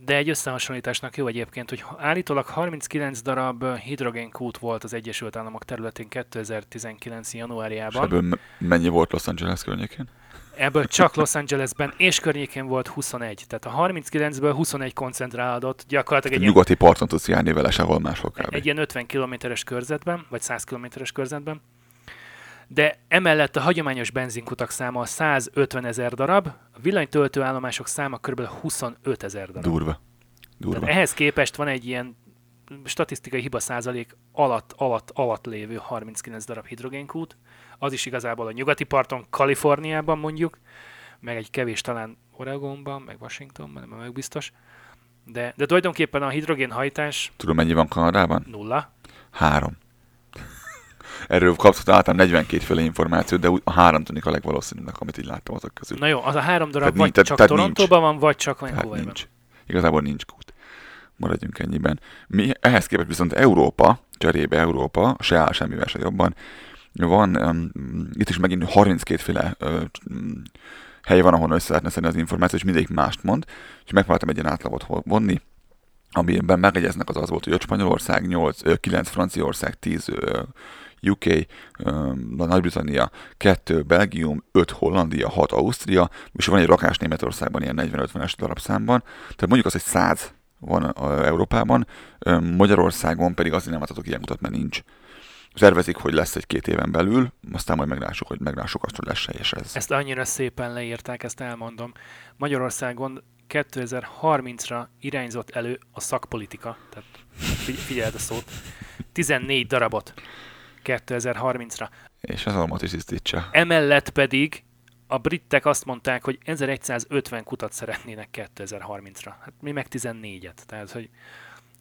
de egy összehasonlításnak jó egyébként, hogy állítólag harminckilenc darab hidrogénkút volt az Egyesült Államok területén kétezer-tizenkilenc januárjában. És ebből mennyi volt Los Angeles környékén? Ebből csak Los Angelesben és környékén volt huszonegy. Tehát a harminckilencből huszonegy koncentrálódott gyakorlatilag. Egy nyugati ilyen, parton tudsz járni vele sehol máshol kb. Egy ilyen ötven kilométeres körzetben, vagy száz kilométeres körzetben. De emellett a hagyományos benzinkutak száma száz ötven ezer darab, a villanytöltőállomások száma kb. huszonöt ezer darab. Durva. Durva. Tehát ehhez képest van egy ilyen statisztikai hiba százalék alatt, alatt, alatt lévő harminckilenc darab hidrogénkút. Az is igazából a nyugati parton, Kaliforniában mondjuk, meg egy kevés talán Oregonban, meg Washingtonban, nem vagyok biztos. De, de tulajdonképpen a hidrogénhajtás... Tudom, mennyi van Kanadában? Nulla. Három. Erről kapsz általában negyvenkét féle információt, de a három tűnik a legvalószínűbbnek, amit így láttam azok közül. Na jó, az a három darab tehát vagy nincs, csak tehát Torontóban nincs. Van, vagy csak Vancouverben. Igazából nincs kút. Maradjunk ennyiben. Mi, ehhez képest viszont Európa, cserébe Európa, se áll semmivel se jobban, van, um, itt is megint harminckét féle uh, hely van, ahol össze lehetne szedni az információt, és mindegyik mást mond, és megpróbáltam egy ilyen átlagot vonni, amiben megegyeznek az az volt, hogy öt Spanyolország, nyolc, kilenc Franciaország, tíz uh, u ká, uh, Nagy-Britannia, kettő Belgium, öt Hollandia, hat Ausztria, és van egy rakás Németországban ilyen negyven-ötvenes darabszámban, tehát mondjuk az, hogy száz van uh, Európában, uh, Magyarországon pedig azért nem adhatok ilyen mutat, mert nincs. Tervezik, hogy lesz egy-két éven belül, aztán majd meglássuk, hogy meglássuk azt, hogy lesz se, és ez. Ezt annyira szépen leírták, ezt elmondom. Magyarországon kétezer-harmincra irányzott elő a szakpolitika, tehát figyeld a szót, tizennégy darabot. kétezer-harmincra. És az almat is tisztítsa. Emellett pedig a britek azt mondták, hogy ezerszáz ötven kutat szeretnének kétezer-harmincra. Hát mi meg tizennégyet, tehát hogy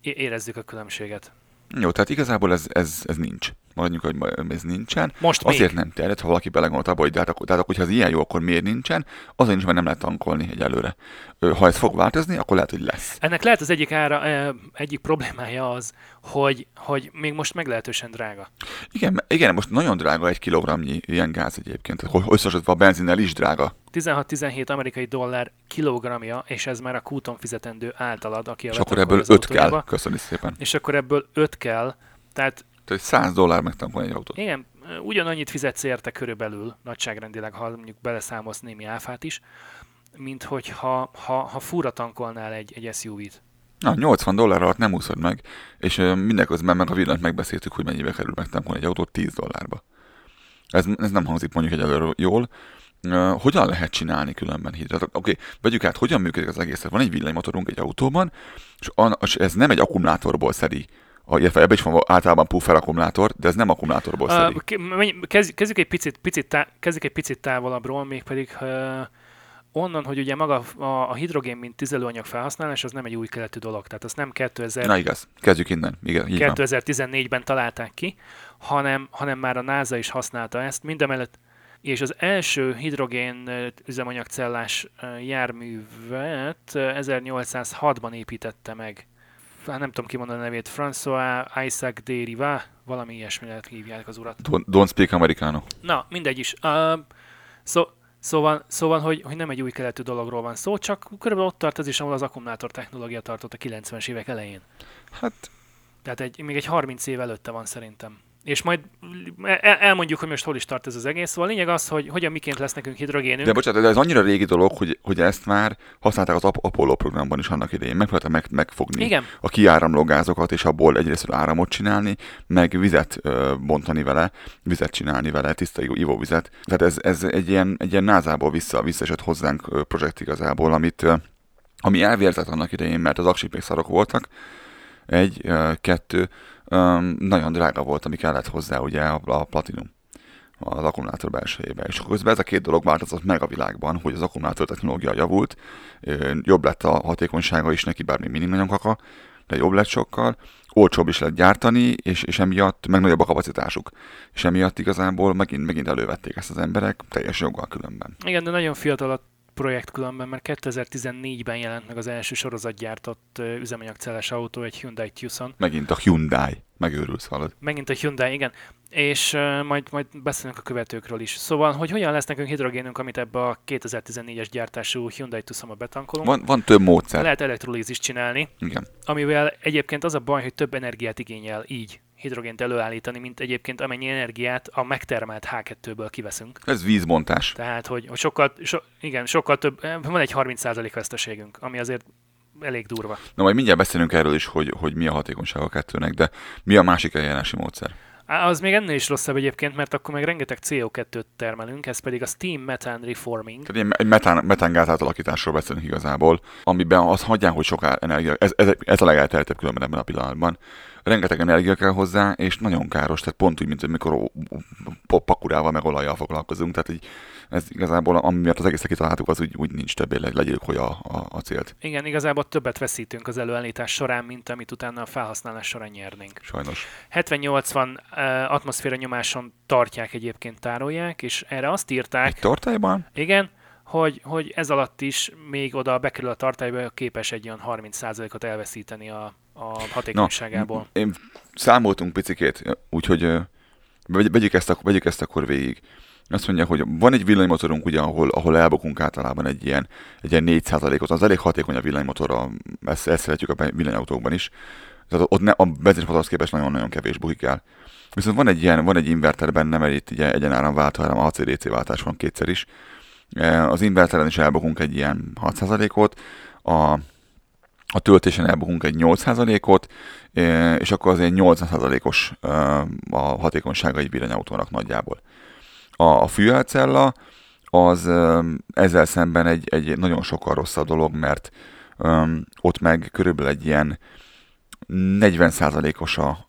érezzük a különbséget. Jó, tehát igazából ez, ez, ez nincs. Maradjunk, hogy ez nincsen. Most azért még nem terjed, ha valaki belegondolt abba, hogy de hát akkor, de hát akkor, hogyha ez ilyen jó, akkor miért nincsen, azért nincs, mert nem lehet tankolni egyelőre. Ha ez fog változni, akkor lehet, hogy lesz. Ennek lehet az egyik, ára, egyik problémája az, hogy, hogy még most meglehetősen drága. Igen, igen, most nagyon drága egy kilogramnyi ilyen gáz egyébként. Összehasonlítva a benzinnel is drága. tizenhat-tizenhét amerikai dollár kilogramja, és ez már a kúton fizetendő általad, aki a és akkor ebből öt kell, köszönöm szépen. És akkor ebből öt kell, tehát tehát száz dollár megtankolni egy autót. Igen, ugyanannyit fizetsz érte körülbelül, nagyságrendileg, ha mondjuk beleszámolsz némi áfát is, mint hogyha ha, ha fúra tankolnál egy, egy es u vé-t. Na, nyolcvan dollár alatt nem úszod meg, és mindeközben meg a villanyt megbeszéltük, hogy mennyibe kerül megtankolni egy autót tíz dollárba. Ez, ez nem hangzik mondjuk egyelőre jól. Hogyan lehet csinálni különben hidrát? Oké, okay, vegyük át, hogyan működik az egészet. Van egy villanymotorunk egy autóban, és, an, és ez nem egy akkumulátorból szedi. Illetve ebben is van általában puffer akkumulátor, de ez nem akkumulátorból szedi. Uh, kezdjük egy picit, picit, tá, kezdjük egy picit távolabbról, mégpedig uh, onnan, hogy ugye maga a, a hidrogén, mint tüzelőanyag felhasználás, az nem egy új keletű dolog. Tehát azt nem kétezer... Na igaz, kezdjük innen. Igen, kétezer-tizennégyben találták ki, hanem, hanem már a NASA is használta ezt. Mindemellett, és az első hidrogén üzemanyagcellás járművet ezernyolcszázhatban építette meg. Nem tudom kimondani a nevét, François Isaac de Riva, valami ilyesmi lehet hívják az urat. Don't, don't speak americano. Na, mindegy is. Uh, szó, szóval, szóval hogy, hogy nem egy új keletű dologról van szó, csak körülbelül ott tart ez is, ahol az akkumulátor technológia tartott a kilencvenes évek elején. Hát... Tehát egy, még egy harminc év előtte van szerintem. És majd elmondjuk, hogy most hol is tart ez az egész. Szóval a lényeg az, hogy hogyan miként lesz nekünk hidrogénünk. De bocsánat, de ez annyira régi dolog, hogy, hogy ezt már használták az Apollo programban is annak idején. Megpróbálták meg, megfogni igen. A kiáramló gázokat, és abból egyrészt áramot csinálni, meg vizet ö, bontani vele, vizet csinálni vele, tiszta ivóvizet. Tehát ez, ez egy ilyen, egy ilyen názából vissza, visszaesett hozzánk ö, projekt igazából, amit, ö, ami elvérzett annak idején, mert az aksik még szarok voltak. Egy, ö, kettő... Um, nagyon drága volt, ami kellett hozzá ugye a, a platinum az akkumulátor belsejében. És közben ez a két dolog változott meg a világban, hogy az akkumulátor technológia javult, jobb lett a hatékonysága is neki, bár még mindig nagyon kaka, de jobb lett sokkal, olcsóbb is lett gyártani, és, és emiatt meg nagyobb a kapacitásuk. És emiatt igazából megint, megint elővették ezt az emberek, teljes joggal különben. Igen, de nagyon fiatal a projekt különben, mert kétezer-tizennégyben jelent meg az első sorozatgyártott üzemanyagcelles autó, egy Hyundai Tucson. Megint a Hyundai, megőrülsz, hallod. Megint a Hyundai, igen. És uh, majd, majd beszélünk a követőkről is. Szóval, hogy hogyan lesz nekünk hidrogénünk, amit ebbe a kétezer-tizennégyes gyártású Hyundai Tucsonba betankolunk. Van, van több módszer. Lehet elektrolízist csinálni, igen. Amivel egyébként az a baj, hogy több energiát igényel így hidrogént előállítani, mint egyébként amennyi energiát a megtermelt há kettőből kiveszünk. Ez vízbontás. Tehát, hogy, hogy sokkal, so, igen, sokkal több, van egy harminc százalék veszteségünk, ami azért elég durva. Na majd mindjárt beszélünk erről is, hogy, hogy mi a hatékonyság a kettőnek, de mi a másik eljárási módszer? Az még ennél is rosszabb egyébként, mert akkor meg rengeteg cé o kettőt termelünk, ez pedig a steam methane reforming. Tehát egy metán, metángáz átalakításról beszélünk igazából, amiben azt hagyják, hogy sok energia, ez, ez, ez a legelterjedtebb különben ebben a pillanatban. Rengeteg energia kell hozzá, és nagyon káros, tehát pont úgy, mint amikor pakurával meg olajjal foglalkozunk, tehát így ez igazából, amiért az egészet kitaláltuk, az úgy, úgy nincs többé, legyéljük hogy a, a, a célt. Igen, igazából többet veszítünk az előállítás során, mint amit utána a felhasználás során nyernénk. Sajnos. hetven-nyolcvan uh, atmoszféra nyomáson tartják egyébként, tárolják, és erre azt írták... Egy tartályban? Igen, hogy, hogy ez alatt is még oda bekerül a tartályba, képes egy olyan harminc százalékot elveszíteni a a hatékonyságából. Na, én számoltunk picikét, úgyhogy vegyük ezt, vegyük ezt akkor végig. Azt mondja, hogy van egy villanymotorunk, ugye, ahol, ahol elbokunk általában egy ilyen, egy ilyen négy százalékot, az elég hatékony a villanymotorra, ezt, ezt szeretjük a villanyautókban is. Tehát ott ne, a benzinmotorhoz képest nagyon-nagyon kevés bukik el. Viszont van egy ilyen, van egy inverter benne, mert itt ugye egyenáram váltó, hanem a á cé dé cé váltás van kétszer is. Az inverteren is elbokunk egy ilyen hat százalékot, a A töltésen elbukunk egy nyolc százalékot, és akkor azért nyolcvan százalékos a hatékonysága egy villanyautónak nagyjából. A fűelcella az ezzel szemben egy, egy nagyon sokkal rosszabb dolog, mert ott meg körülbelül egy ilyen negyven százalékos a,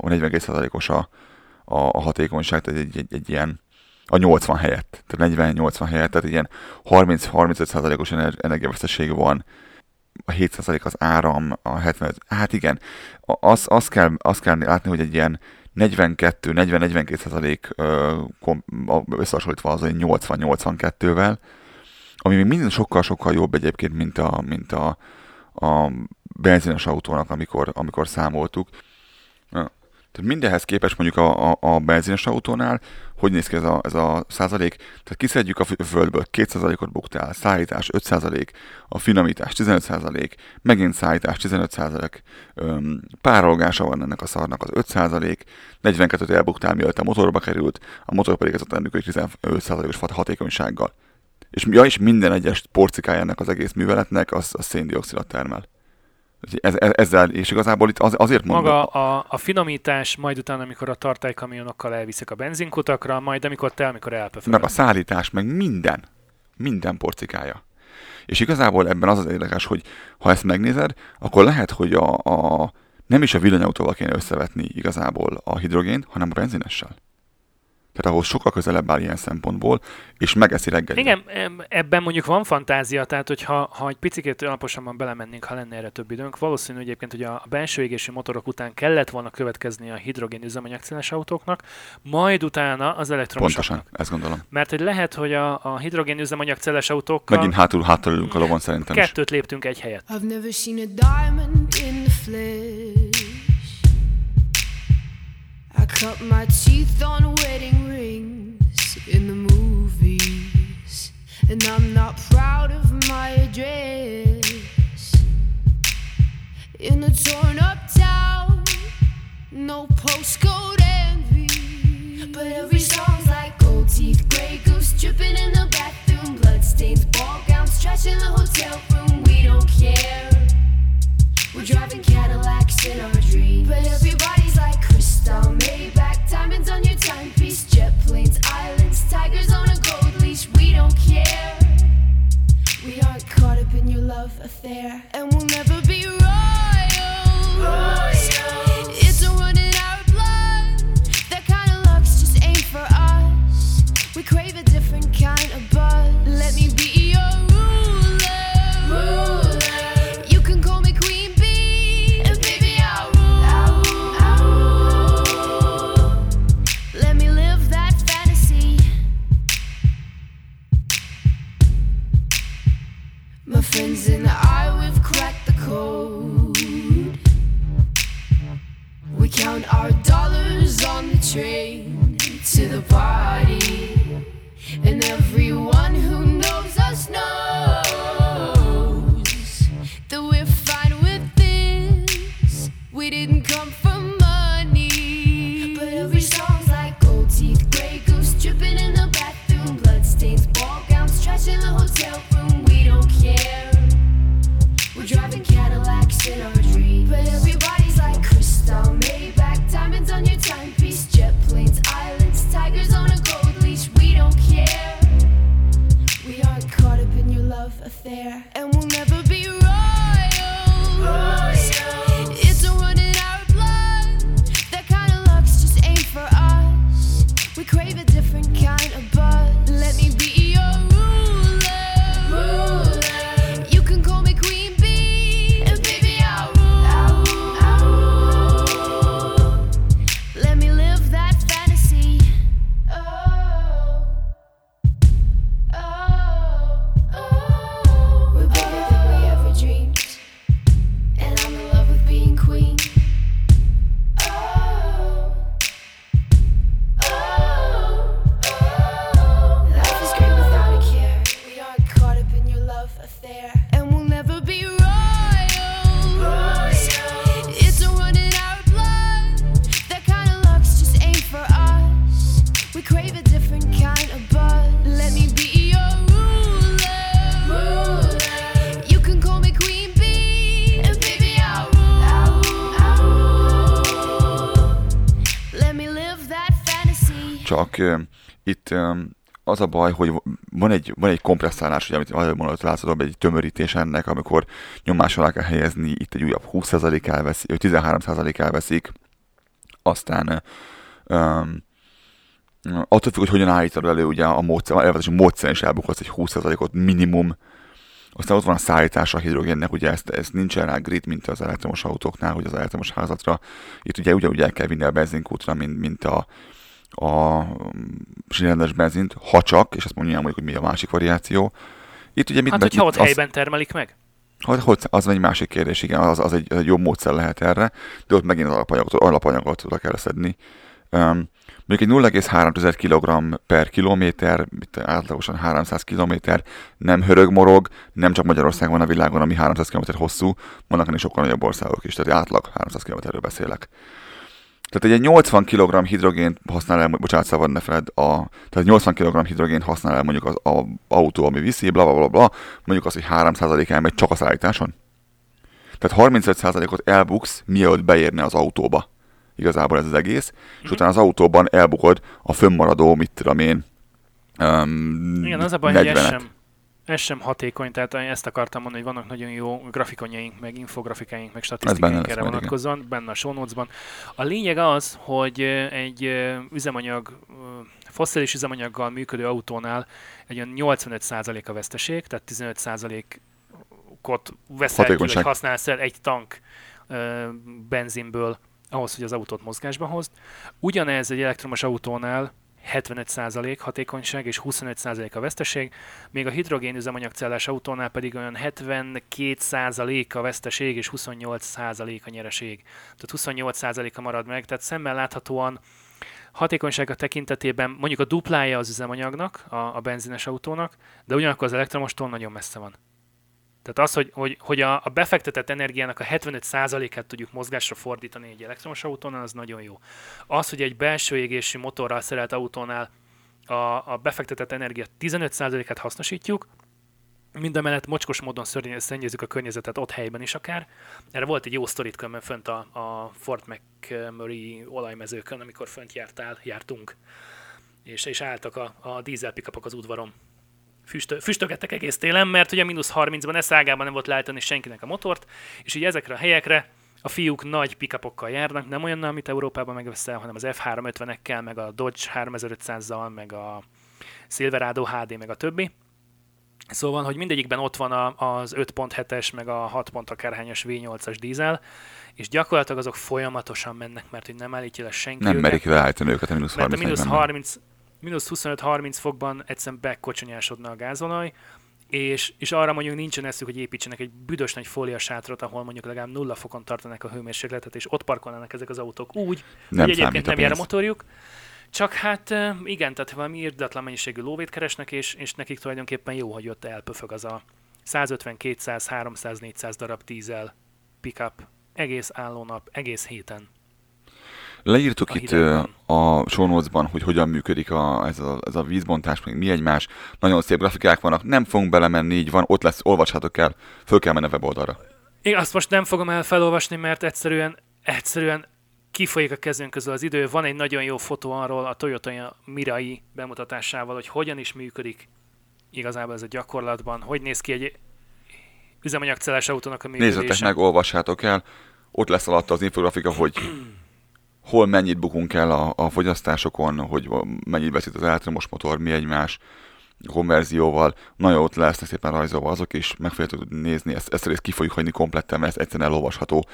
a negyvenkét százalékos a, a, a hatékonyság, tehát egy, egy, egy ilyen a nyolcvan helyett, tehát negyven-nyolcvan helyett, tehát ilyen harminc-harmincöt százalékos energiaveszteség van, a hét százalék az áram, a hetven százalék, hát igen, azt az kell, az kell látni, hogy egy ilyen negyvenkettő-negyven-negyvenkettő százalék összehasonlítva az egy nyolcvan-nyolcvankettővel, ami még minden sokkal-sokkal jobb egyébként, mint a, mint a, a benzines autónak, amikor, amikor számoltuk. Tehát mindenhez képest mondjuk a, a, a benzines autónál, hogy néz ki ez a, ez a százalék? Tehát kiszedjük a földből, két százalékot buktál, szállítás öt százalék, a finomítás tizenöt százalék, megint szállítás tizenöt százalék, öm, párolgása van ennek a szarnak az öt százalék, negyvenkettőt elbuktál, mielőtt a motorba került, a motor pedig az a termék, hogy tizenöt százalékos hatékonysággal. És, ja, és minden egyes porcikája ennek az egész műveletnek az, az széndioxidot termel. Ez, ezzel, és igazából itt az, azért mondom. Maga a, a finomítás, majd utána, amikor a tartálykamionokkal elviszik a benzinkutakra, majd amikor te, amikor elpöfölöd. Meg a szállítás, meg minden. Minden porcikája. És igazából ebben az az érdekes, hogy ha ezt megnézed, akkor lehet, hogy a, a, nem is a villanyautóval kéne összevetni igazából a hidrogént, hanem a benzinessel. Tehát ahhoz sokkal közelebb áll ilyen szempontból, és megeszi reggel. Igen, ebben mondjuk van fantázia, tehát hogyha ha egy picikét alaposabban belemennénk, ha lenne erre több időnk, valószínű egyébként, hogy a belső égésű motorok után kellett volna következni a hidrogén üzemanyagcéles autóknak, majd utána az elektromosoknak. Pontosan, ezt gondolom. Mert hogy lehet, hogy a, a hidrogén üzemanyagcéles autókkal... Megint hátul hátra ülünk a lovon szerintem is. Kettőt léptünk egy helyet. I've never seen a diamond in the flesh. I cut my teeth on wedding rings in the movies, and I'm not proud of my address. In a torn up town, no postcode envy, but every song's like gold teeth, grey goose dripping in the bathroom, bloodstains, ball gowns, trash in the hotel room. We don't care. We're driving Cadillacs in our dreams, but everybody's like crystal Maybach, diamonds on your timepiece, jet planes, islands, tigers on a gold leash. We don't care. We aren't caught up in your love affair, and we'll never be royal. Royal. It's a run in our blood. That kind of luck's just ain't for us. We crave a different kind of buzz. Let me be your ruler. Ruler. My friends and I, we've cracked the code. We count our dollars on the train to the party, and everyone who knows us knows that we're fine with this. We didn't come for money, but every song's like gold teeth, grey goose dripping in the bathroom, bloodstains, ball gowns, trash in the hotel room. We're driving Cadillacs in our dreams, but everybody's like crystal Maybach, diamonds on your timepiece, jet planes, islands, tigers on a gold leash. We don't care. We aren't caught up in your love affair, and we'll never be royal. Royal. It's a run in our blood. That kind of luck's just ain't for us. We crave a different kind of buzz. Let me be your ruler. Ruler. Csak uh, itt um, az a baj, hogy van egy, van egy kompresszálás, ugye, amit előbb mondott, látszódabb egy tömörítés ennek, amikor nyomás alá kell helyezni, itt egy újabb húsz százalék elveszik, tizenhárom százalék elveszik, aztán Um, attól függ, hogy hogyan állítod elő, ugye a módszer, elvezetési módszer is elbukhatsz egy húsz százalékot minimum. Aztán ott van a szállítása a hidrogénnek, ugye ezt, ezt nincsen rá grid, mint az elektromos autóknál, hogy az elektromos házatra. Itt ugye ugyanúgy el kell vinni a benzinkútra, mint, mint a, a rendes benzint, ha csak, és azt mondjam, hogy mi a másik variáció. Itt ugye mit, hát, hogyha ott helyben termelik meg? Az egy másik kérdés, igen, az, az, egy, az egy jobb módszer lehet erre, de ott megint az alapanyagot, alapanyagot oda kell szedni. Um, Mondjuk egy nulla egész három tized kilogramm per kilométer, átlagosan háromszáz kilométer, nem hörög-morog, nem csak Magyarországon, a világon, ami háromszáz kilométer hosszú, vannak ennél sokkal nagyobb országok is, tehát átlag háromszáz kilométerről beszélek. Tehát egy nyolcvan kilogramm hidrogént használ el, bocsánat, szabad ne feled, a, tehát nyolcvan kilogramm hidrogént használ el mondjuk az a, autó, ami viszi, bla, bla, bla, bla, mondjuk az, hogy három százalék elmegy csak a szállításon. Tehát harmincöt százalékot elbuksz, mielőtt beérne az autóba. Igazából ez az egész, és utána az autóban elbukod a fönnmaradó, mit tudom én, um, igen, az a baj, negyvenet. Hogy ez sem, ez sem hatékony, tehát ezt akartam mondani, hogy vannak nagyon jó grafikonjaink, meg infografikáink, meg statisztikáink erre vonatkozóan, benne a show notes-ban. A lényeg az, hogy egy üzemanyag, fosszilis üzemanyaggal működő autónál egy olyan nyolcvanöt százalék a veszteség, tehát tizenöt százalékot veszel ki, hogy használsz el egy tank benzinből, ahhoz, hogy az autót mozgásba hozd. Ugyanez egy elektromos autónál hetvenöt százalék hatékonyság és huszonöt százalék a veszteség, még a hidrogén üzemanyagcellás autónál pedig olyan hetvenkét százalék a veszteség és huszonnyolc százalék a nyereség. Tehát huszonnyolc százaléka marad meg, tehát szemmel láthatóan hatékonysága tekintetében mondjuk a duplája az üzemanyagnak, a, a benzines autónak, de ugyanakkor az elektromostól nagyon messze van. Tehát az, hogy, hogy, hogy a befektetett energiának a hetvenöt százalékát tudjuk mozgásra fordítani egy elektromos autónál, az nagyon jó. Az, hogy egy belső égésű motorral szerelt autónál a, a befektetett energia tizenöt százalékát hasznosítjuk, mindemellett mocskos módon szennyezzük a környezetet ott helyben is akár. Erre volt egy jó sztorit különben fönt a, a Ford McMurray olajmezőkön, amikor fönt jártál, jártunk, és, és álltak a, a dízel pick-upok az udvaron. Füstö- füstögettek egész télen, mert ugye mínusz harmincban ez ágában nem volt leállítani senkinek a motort, és így ezekre a helyekre a fiúk nagy pick-upokkal járnak, nem olyannal, amit Európában megveszel, hanem az F háromszázötvenekkel, meg a Dodge háromezer-ötszázzal, meg a Silverado há dé, meg a többi. Szóval, hogy mindegyikben ott van a, az öt egész hetes, meg a hat pont akárhányos vé nyolcas dízel, és gyakorlatilag azok folyamatosan mennek, mert hogy nem állítja le senki. Nem merik leállítani őket a mínusz harminc. Minusz huszonöt-harminc fokban egyszerűen bekocsonyásodna a gázolaj, és, és arra mondjuk nincsen eszük, hogy építsenek egy büdös nagy fóliasátrat, ahol mondjuk legalább nulla fokon tartanak a hőmérsékletet, és ott parkolnának ezek az autók úgy, nem hogy egyébként nem jár a motorjuk. Csak hát igen, tehát valami irdatlan mennyiségű lóvét keresnek, és, és nekik tulajdonképpen jó, hogy ott elpöfög az a százötven, kétszáz, háromszáz, négyszáz darab dízel pickup egész álló nap, egész héten. Leírtuk a itt hidegben. A show notes-ban, hogy hogyan működik a, ez, a, ez a vízbontás, meg mi egymás. Nagyon szép grafikák vannak, nem fogunk belemenni, így van, ott lesz, olvashatok el, föl kell menni a weboldalra. Én azt most nem fogom el felolvasni, mert egyszerűen, egyszerűen kifolyik a kezünk közül az idő. Van egy nagyon jó fotó arról a Toyota Mirai bemutatásával, hogy hogyan is működik igazából ez a gyakorlatban, hogy néz ki egy üzemanyagcellás autónak a működése. Nézzetek meg, olvashatok el, ott lesz alatta az infografika, hogy... hol mennyit bukunk el a, a fogyasztásokon, hogy mennyit veszít az elektromos motor, mi egymás konverzióval, nagyon ott lesznek szépen rajzolva azok is, meg fogjátok tudni nézni, ezt, ezt a részt ki fogjuk hagyni kompletten, mert ez egyszerűen elolvasható.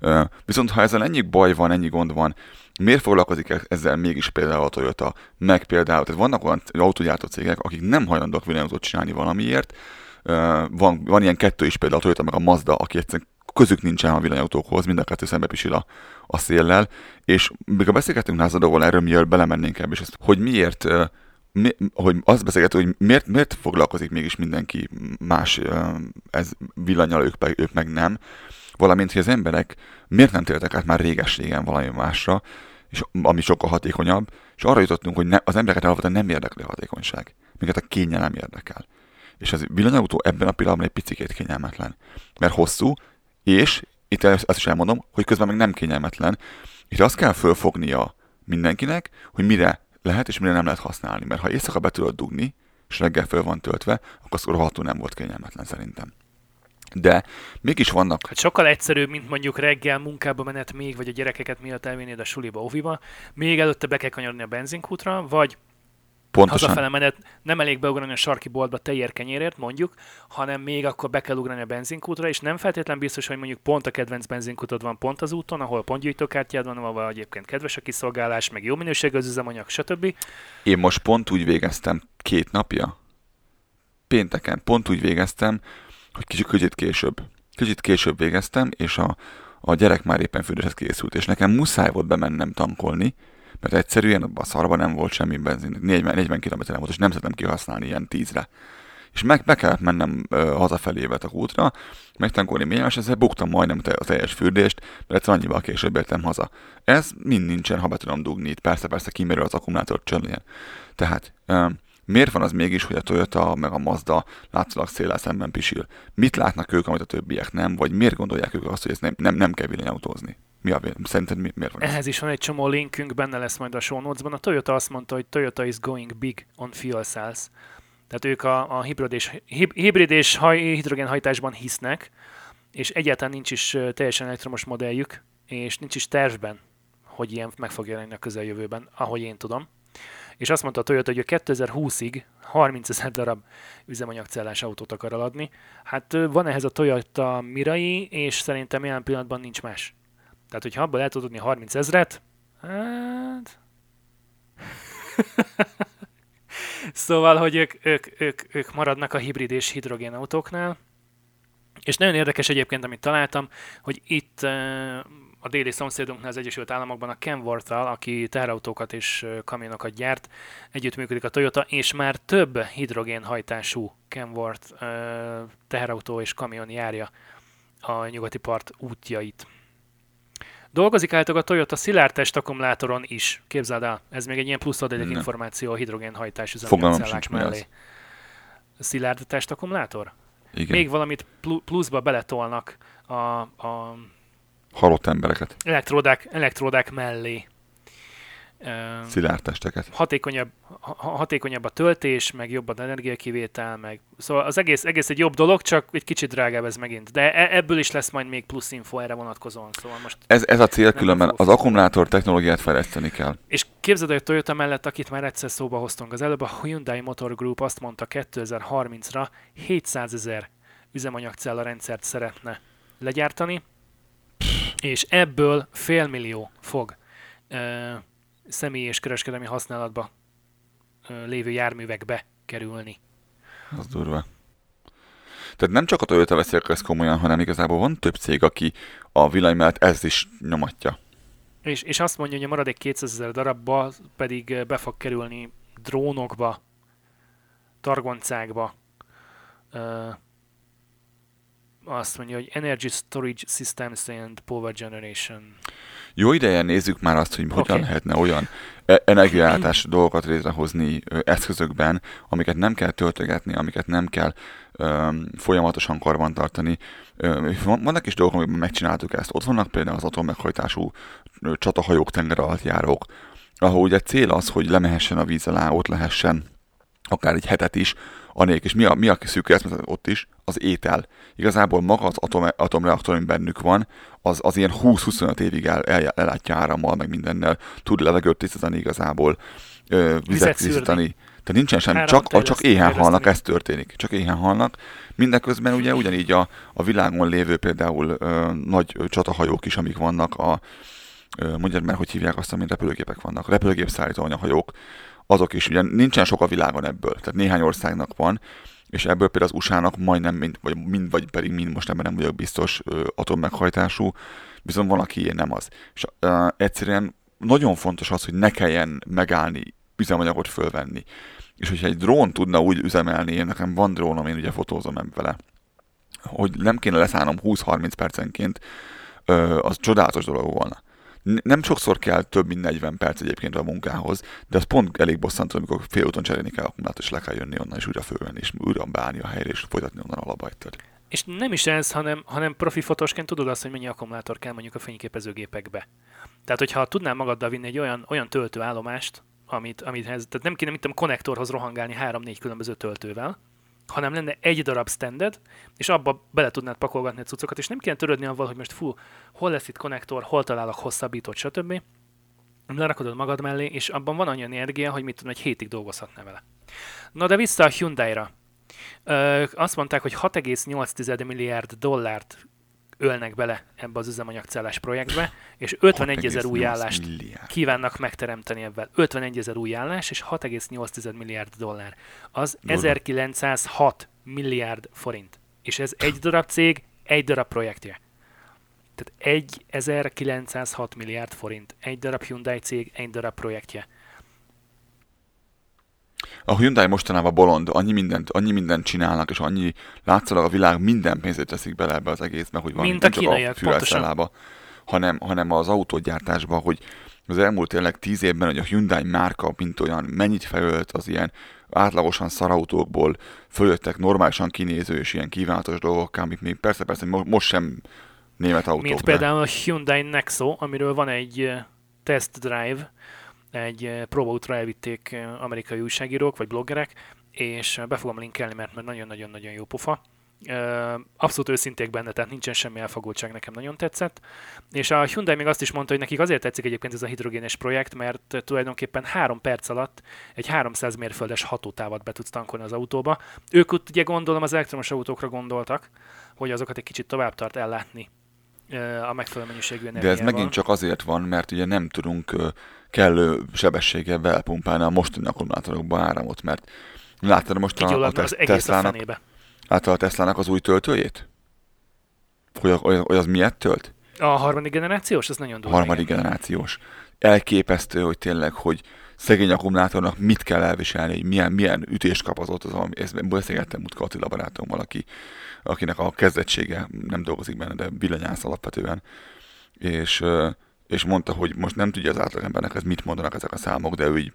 Uh, viszont ha ezzel ennyi baj van, ennyi gond van, miért foglalkozik ezzel mégis például a Toyota, meg például, tehát vannak olyan autógyártó cégek, akik nem hajlandók vilányozót csinálni valamiért, uh, van, van ilyen kettő is például a Toyota, meg a Mazda, aki egyszerűen közük nincsen a villanyautókhoz, mind a kettő szembe pisil a, a széllel, és mikor beszélgetünk Názadóval erről, miért belemennénk ebbe, és ezt, hogy miért, mi, hogy azt beszélgetünk, hogy miért, miért foglalkozik mégis mindenki más ez villanyal, ők, ők meg nem, valamint, hogy az emberek miért nem tértek át már réges-régen valami másra, és ami sokkal hatékonyabb, és arra jutottunk, hogy ne, az embereket alapvetően nem érdekli a hatékonyság, minket a kényelem érdekel. És az villanyautó ebben a pillanatban egy picikét kényelmetlen, mert hosszú, és itt azt is elmondom, hogy közben meg nem kényelmetlen. Itt azt kell fölfognia mindenkinek, hogy mire lehet és mire nem lehet használni. Mert ha éjszaka be tudod dugni, és reggel föl van töltve, akkor az rohadtul nem volt kényelmetlen szerintem. de mégis vannak. Hát sokkal egyszerűbb, mint mondjuk reggel munkába menet még, vagy a gyerekeket miatt elvinnéd a suliba, oviba, még előtte be kell kanyarodni a benzinkútra, vagy pontosan. Hazafele menet nem elég beugrani a sarki boltba tejérkenyérért, mondjuk, hanem még akkor be kell ugrani a benzinkútra, és nem feltétlen biztos, hogy mondjuk pont a kedvenc benzinkútod van pont az úton, ahol pont gyűjtőkártyád van, ahol egyébként kedves a kiszolgálás, meg jó minőségű az üzemanyag, stb. Én most pont úgy végeztem két napja, pénteken pont úgy végeztem, hogy kicsit, kicsit később. Kicsit később végeztem, és a, a gyerek már éppen fürdőshez készült, és nekem muszáj volt bemennem tankolni, mert egyszerűen a szarban nem volt semmi benzin, negyven kilométerre volt, és nem szeretem kihasználni ilyen tízre. És meg, meg kellett mennem ö, hazafelé a kútra, megtankolni mélyemes, ezzel buktam majdnem a teljes fürdést, mert egyszer annyival később értem haza. Ez mind nincsen, ha be tudom dugni itt, persze-persze kimérő az akkumulátor csörlén. Tehát ö, miért van az mégis, hogy a Toyota meg a Mazda látszólag széllel szemben pisil? Mit látnak ők, amit a többiek nem, vagy miért gondolják ők azt, hogy ezt nem, nem, nem kell villanyautózni? Mi a vélemény? Szerinted mi, miért van ez? Ehhez is van egy csomó linkünk, benne lesz majd a show notes-ban. A Toyota azt mondta, hogy Toyota is going big on fuel cells. Tehát ők a, a hibrid és, hib, hibrid és haj, hidrogénhajtásban hisznek, és egyáltalán nincs is teljesen elektromos modelljük, és nincs is tervben, hogy ilyen meg fog jelenni a közeljövőben, ahogy én tudom. És azt mondta a Toyota, hogy a kétezerhúszig harmincezer darab üzemanyagcellás autót akar eladni. Hát van ehhez a Toyota Mirai, és szerintem ilyen pillanatban nincs más. Tehát, hogyha abban el tudod adni harmincezret, hát... szóval, hogy ők, ők, ők, ők maradnak a hibrid és hidrogén autóknál. És nagyon érdekes egyébként, amit találtam, hogy itt... a déli szomszédunknál, az Egyesült Államokban a Kenworth-tal, aki teherautókat és kamionokat gyárt, együttműködik a Toyota, és már több hidrogénhajtású Kenworth uh, teherautó és kamion járja a nyugati part útjait. Dolgozik állítólag a Toyota szilárdtest akkumulátoron is. Képzeld el, ez még egy ilyen plusz adélyek információ a hidrogénhajtás üzemanyagcellák mellé. Szilárdtest akkumulátor? Igen. Még valamit pluszba beletolnak a... a halott embereket. Elektródák, elektródák mellé. Szilárd testeket. Hatékonyabb, hatékonyabb a töltés, meg jobb az energiakivétel, meg... Szóval az egész, egész egy jobb dolog, csak egy kicsit drágább ez megint. De ebből is lesz majd még plusz info erre vonatkozóan. Szóval most ez, ez a cél különben, az akkumulátor technológiát fejleszteni kell. És képzeld, hogy Toyota mellett, akit már egyszer szóba hoztunk az előbb, a Hyundai Motor Group azt mondta kétezerharmincra hétszázezer üzemanyagcella rendszert szeretne legyártani, és ebből fél millió fog ö, személyi és kereskedelmi használatba ö, lévő járművekbe kerülni. Az durva. Tehát nem csak a Toyota veszi ezt komolyan, hanem igazából van több cég, aki a villany mellett ezt is nyomatja. És, és azt mondja, hogy a maradék kétszázezer darabba pedig be fog kerülni drónokba, targoncákba, ö, azt mondja, hogy Energy Storage Systems and Power Generation. Jó ideje nézzük már azt, hogy hogyan okay. lehetne olyan energiállátás dolgokat létrehozni eszközökben, amiket nem kell töltögetni, amiket nem kell um, folyamatosan karbantartani. Um, vannak is dolgok, amikben megcsináltuk ezt. Ott vannak például az atommeghajtású csatahajók, tengeralattjárók, ahol ugye cél az, hogy lemehessen a víz alá, ott lehessen akár egy hetet is, anélkül, és mi a, mi a szűkület, mert ott is, az étel. Igazából maga az atom, atomreaktor, ami bennük van, az, az ilyen húsz-huszonöt évig el, el, ellátja árammal, meg mindennel, tud levegőt tisztítani igazából, ö, vizet tisztítani. Tehát nincsen semmi, csak, a, csak éhen halnak, ez történik. Csak éhen halnak. Mindeközben ugye ugyanígy a, a világon lévő például ö, nagy csatahajók is, amik vannak, a, ö, mondjad már, hogy hívják azt, amint repülőgépek vannak, repülőgépszállító anyahajók, azok is, ugye nincsen sok a világon ebből, tehát néhány országnak van, és ebből például az u es á-nak majdnem mind, vagy mind, vagy pedig mind, most ebben nem vagyok biztos, atommeghajtású, viszont van, aki ilyen nem az. És uh, egyszerűen nagyon fontos az, hogy ne kelljen megállni, üzemanyagot fölvenni. És hogyha egy drón tudna úgy üzemelni, én nekem van drónom, én ugye fotózom vele, hogy nem kéne leszállnom húsz-harminc percenként, uh, az csodálatos dolog volna. Nem sokszor kell több mint negyven perc egyébként a munkához, de az pont elég bosszantó, amikor félúton cserélni kell akkumulátort, és le kell jönni onnan, és újra fölvenni, és újra beállni a helyre, és folytatni onnan a labajtot. És nem is ez, hanem, hanem profi fotósként tudod azt, hogy mennyi akkumulátor kell mondjuk a fényképezőgépekbe. Tehát, hogyha tudnál magaddal vinni egy olyan, olyan töltőállomást, amit, amit tehát nem kéne, mint a konnektorhoz rohangálni három-négy különböző töltővel, hanem lenne egy darab standed, és abba bele tudnád pakolgatni a cuccokat, és nem kéne törődni avval, hogy most fú, hol lesz itt konnektor, hol találok hosszabbítót, stb. Lerakod magad mellé, és abban van annyi energia, hogy mit tudom, egy hétig dolgozhatná vele. Na de vissza a Hyundai-ra. Ö, azt mondták, hogy hat egész nyolc milliárd dollárt ölnek bele ebbe az üzemanyagcellás projektbe, és ötvenegy ezer új állást milliárd. Kívánnak megteremteni ebben. ötvenegy ezer új állás és hat egész nyolc milliárd dollár. Az Dora. ezerkilencszázhat milliárd forint. És ez egy darab cég, egy darab projektje. Tehát ezerkilencszázhat milliárd forint. Egy darab Hyundai cég, egy darab projektje. A Hyundai mostanában bolond, annyi mindent, annyi mindent csinálnak, és annyi látszólag a világ minden pénzét teszik bele ebbe az egészbe, hogy van nem csak a fűrelszellába, hanem, hanem az autógyártásba, hogy az elmúlt tényleg tíz évben, hogy a Hyundai márka, mint olyan, mennyit felölt az ilyen átlagosan szarautókból, fölöttek normálisan kinéző és ilyen kívánatos dolgok, amik még persze-persze most sem német autók. Mint például a Hyundai Nexo, amiről van egy test drive, egy próbaútra elvitték amerikai újságírók, vagy bloggerek, és be fogom linkelni, mert nagyon-nagyon-nagyon jó pofa. Abszolút őszinték benne, tehát nincsen semmi elfogultság, nekem nagyon tetszett. És a Hyundai még azt is mondta, hogy nekik azért tetszik egyébként ez a hidrogénes projekt, mert tulajdonképpen három perc alatt egy háromszáz mérföldes hatótávat be tudsz tankolni az autóba. Ők ott ugye gondolom az elektromos autókra gondoltak, hogy azokat egy kicsit tovább tart ellátni a megfelelő mennyiségű energiával. De ez megint csak azért van, mert ugye nem tudunk kellő sebességgel belepumpálni a mostani akkumulátorokba áramot, mert láttad most a, a, te- a, Teslának, láttad a Teslának az új töltőjét? Hogy, hogy az miért tölt? A harmadik generációs? Ez nagyon durva. A harmadik generációs. Elképesztő, hogy tényleg, hogy szegény akkumulátornak mit kell elviselni, milyen, milyen ütést kap az ott az, amit beszélgettem Mutka Attila barátommal, aki, akinek a kezdettsége nem dolgozik benne, de villanyász alapvetően. És... és mondta, hogy most nem tudja az átlagembernek, ez mit mondanak ezek a számok, de ő így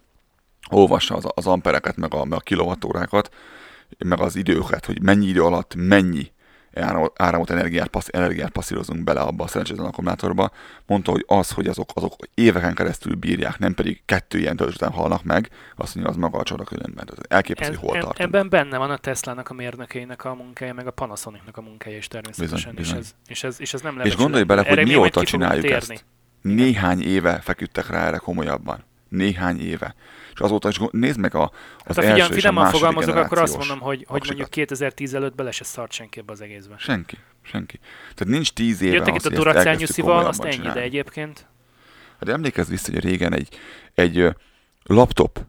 olvassa az, az ampereket, meg a, meg a kilovattórákat, meg az időket, hogy mennyi idő alatt mennyi áramot, energiát, passz, energiát passzírozunk bele abba a szerencsétlen akkumulátorba. Mondta, hogy az, hogy azok, azok éveken keresztül bírják, nem pedig kettő ilyen töltés után halnak meg, azt mondja, az maga a csoda különben. Elképesztő, hogy hol tartunk. Ebben benne van a Teslának, a mérnökeinek a munkája, meg a Panasonicnak a munkája is természetesen. Bizony, bizony. És, ez, és, ez, és ez nem leves. És gondolj bele, hogy mióta csináljuk ezt. Néhány éve feküdtek rá erre komolyabban. Néhány éve. És azóta is nézd meg a, az hát, első és a második generációs. Akkor azt mondom, hogy, hogy mondjuk kétezer-tíz előtt bele se szart senki ebbe az egészbe. Senki. Senki. Tehát nincs tíz éve. Jöttek az, itt a duracellanyuszival, azt ennyi, csinálni. De egyébként. Hát emlékezz vissza, hogy régen egy, egy laptop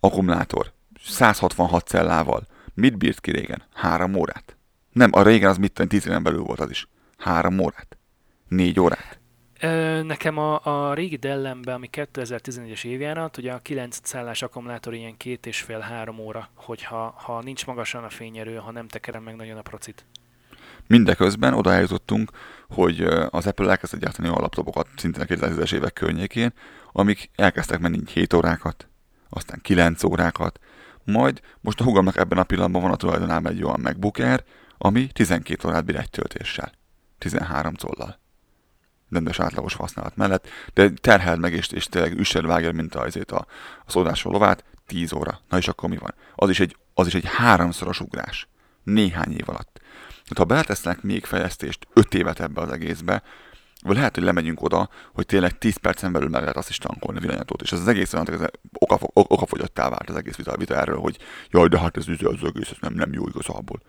akkumulátor száz hatvanhat cellával mit bírt ki régen? Három órát. Nem, a régen az mit tenni, tíz éven belül volt az is. Három órát. Négy órát. Nekem a, a régi Dellemben, ami kétezer-tizenegyes évjárat, ugye a kilenc cellás akkumulátor ilyen két és fél három óra, hogyha ha nincs magasan a fényerő, ha nem tekerem meg nagyon a procit. Mindeközben oda eljutottunk, hogy az Apple elkezdett gyártani olyan laptopokat szintén a kétezres évek környékén, amik elkezdtek menni hét órákat, aztán kilenc órákat, majd most a húgamnak ebben a pillanatban van a tulajdonában egy olyan MacBook Air, ami tizenkét órát bír egy töltéssel, tizenhárom tollal. Rendes átlagos használat mellett, de terheld meg, és, és tényleg üssed vágjad, mint azért a, a szódásról lovát, tíz óra. Na és akkor mi van? Az is egy, az is egy háromszoros ugrás. Néhány év alatt. Hát, ha beletesznek még fejlesztést öt évet ebbe az egészbe, lehet, hogy lemegyünk oda, hogy tényleg tíz percen belül meg lehet azt is tankolni villanyatót. És ez az egész olyan okafogyottá vált az egész vita, vita erről, hogy jaj, de hát ez az egész, ez nem, nem jó igazából.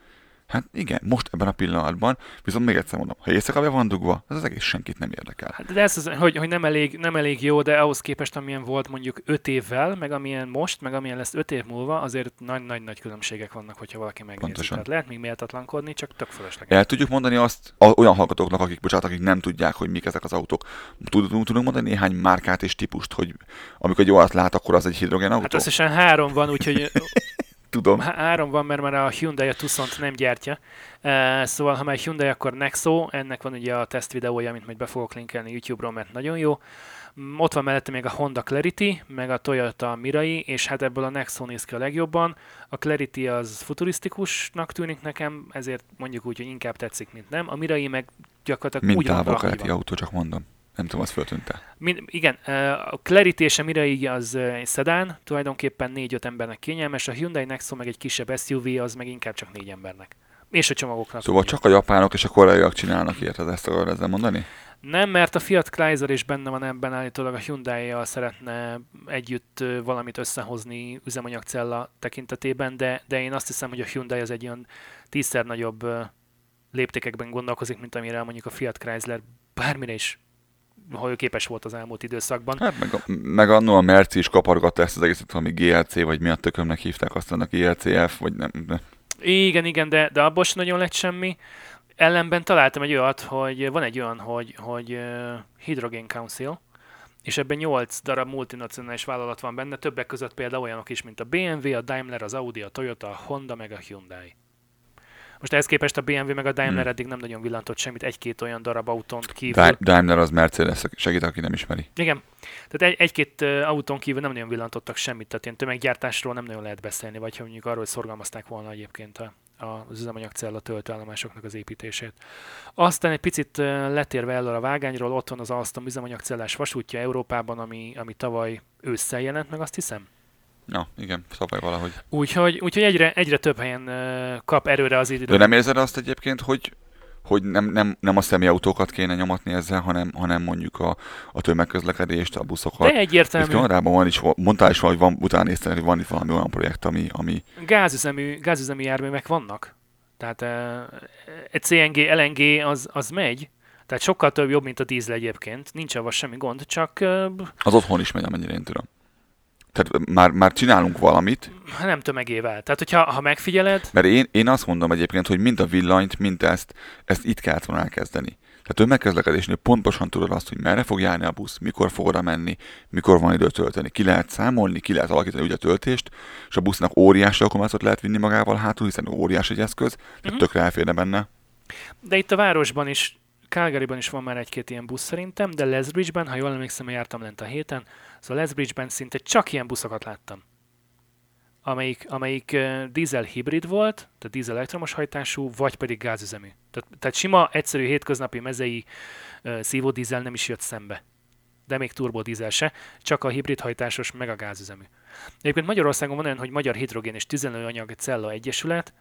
Hát igen, most ebben a pillanatban, viszont még egyszer mondom, ha éjszakába van dugva, ez az egész senkit nem érdekel. Hát de ez az, hogy, hogy nem, elég, nem elég jó, de ahhoz képest, amilyen volt mondjuk öt évvel, meg amilyen most, meg amilyen lesz öt év múlva, azért nagy-nagy-nagy különbségek vannak, hogyha valaki megnézi. Tehát lehet még méltatlankodni, csak tök fölösleges. El tudjuk mondani azt olyan hallgatóknak, akik, bocsánat, akik nem tudják, hogy mik ezek az autók. Tudunk, tudunk mondani néhány márkát és típust, hogy amikor egy olyat lát, akkor az egy hidrogén autó? Hát összesen három van, úgyhogy... Tudom. Három van, mert már a Hyundai a Tucsont nem gyártja. Uh, szóval, ha már Hyundai, akkor Nexo. Ennek van ugye a teszt videója, amit majd be fogok linkelni YouTube-ról, mert nagyon jó. Um, ott van mellette még a Honda Clarity, meg a Toyota Mirai, és hát ebből a Nexo néz ki a legjobban. A Clarity az futurisztikusnak tűnik nekem, ezért mondjuk úgy, hogy inkább tetszik, mint nem. A Mirai meg gyakorlatilag ugyanúgy. Mint távol-keleti autó, csak mondom. Nem tudom, az föltűnte. Min- igen, a Clarity és a Mirai az egy szedán, tulajdonképpen négy-öt embernek kényelmes, a Hyundai Nexo meg egy kisebb es u vé, az meg inkább csak négy embernek. És a csomagoknak. Szóval csak a japánok és a koreaiak csinálnak ilyet, ezt akarod ezzel mondani? Nem, mert a Fiat Chrysler is benne van ebben, állítólag a Hyundai-jal szeretne együtt valamit összehozni üzemanyagcella tekintetében, de, de én azt hiszem, hogy a Hyundai az egy olyan tízszer nagyobb léptékekben gondolkozik, mint amire mondjuk a Fiat Chrysler bármire is, ha ő képes volt az elmúlt időszakban. Hát meg, meg annó a Merci is kapargatta ezt az egészet, ami G L C, vagy mi a tökömnek hívták, aztán a G L C F, vagy nem. De... Igen, igen, de, de abból sem nagyon lett semmi. Ellenben találtam egy olyat, hogy van egy olyan, hogy, hogy uh, Hydrogen Council, és ebben nyolc darab multinacionális vállalat van benne, többek között például olyanok is, mint a bé em vé, a Daimler, az Audi, a Toyota, a Honda, meg a Hyundai. Most ehhez képest a bé em vé meg a Daimler hmm. eddig nem nagyon villantott semmit, egy-két olyan darab autón kívül. Da- Daimler az Mercedes, segít, aki nem ismeri. Igen. Tehát egy- egy-két autón kívül nem nagyon villantottak semmit, tehát ilyen tömeggyártásról nem nagyon lehet beszélni, vagy ha mondjuk arról szorgalmazták volna egyébként a, a, az üzemanyagcella töltőállomásoknak az építését. Aztán egy picit letérve el a vágányról, ott van az Alstom üzemanyagcellás vasútja Európában, ami, ami tavaly ősszel jelent meg, azt hiszem. Na, igen, szabály valahogy. Úgyhogy, úgyhogy egyre, egyre több helyen uh, kap erőre az idő. De nem érzed azt egyébként, hogy, hogy nem, nem, nem a személyautókat kéne nyomatni ezzel, hanem, hanem mondjuk a, a tömegközlekedést, a buszokat. De egyértelmű. Kanadában van is, mondtál is, hogy van, utána néztem, hogy van itt valami olyan projekt, ami... ami... Gázüzemű, gázüzemű járművek vannak. Tehát uh, egy cé en gé, el en gé az, az megy. Tehát sokkal több jobb, mint a dízel egyébként. Nincs avval semmi gond, csak... Uh... Az otthon is megy, amennyire én tudom. Tehát már, már csinálunk valamit. Nem tömegével. Tehát, hogyha ha megfigyeled... Mert én, én azt mondom egyébként, hogy mind a villanyt, mind ezt, ezt itt kellett volna elkezdeni. Tehát tömegközlekedésnél pontosan tudod azt, hogy merre fog járni a busz, mikor fog oda menni, mikor van idő tölteni. Ki lehet számolni, ki lehet alakítani úgy a töltést, és a busznak óriási akkumulátort lehet vinni magával hátul, hiszen óriási egy eszköz, tehát uh-huh. tökre elférne benne. De itt a városban is, Calgaryban is van már egy-két ilyen busz szerintem, de Lethbridge-ben, ha jól emlékszem, jártam lent a héten, szóval Lethbridge-ben szinte csak ilyen buszokat láttam, amelyik, amelyik uh, dízel-hibrid volt, tehát dízel-elektromos hajtású, vagy pedig gázüzemű. Tehát, tehát sima, egyszerű, hétköznapi mezei uh, szívódízel nem is jött szembe, de még turbodízel se, csak a hibrid hajtásos meg a gázüzemű. Egyébként Magyarországon van olyan, hogy Magyar Hidrogén és Tüzelőanyag Cella Egyesület,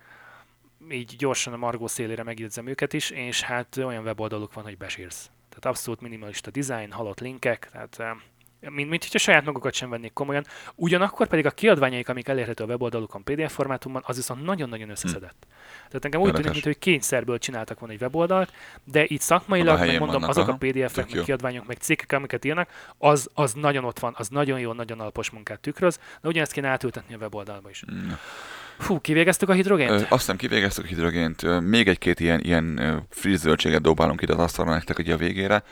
így gyorsan a margó szélére megjegyzem őket is, és hát olyan weboldaluk van, hogy besírsz. Tehát abszolút minimalista design, halott linkek, tehát mint, mint hogyha saját magukat sem vennék komolyan. Ugyanakkor pedig a kiadványaik, amik elérhető a weboldalukon pé dé ef formátumban, az viszont nagyon-nagyon összeszedett. Hmm. Tehát engem úgy tűnik, mint, hogy kényszerből csináltak volna egy weboldalt, de így szakmailag, megmondom, azok aha, a pé dé ef-ek, meg kiadványok, meg cikkek, amiket írnak, az, az nagyon ott van, az nagyon jó, nagyon alapos munkát tükröz, de ugyanezt kéne átültetni a weboldalba is. Hmm. Hú, kivégeztük a hidrogént? Ö, azt nem kivégeztük a hidrogént. Még egy-két ilyen, ilyen friss zöldséget dobálunk ide az asztalra nektek ugye a végére,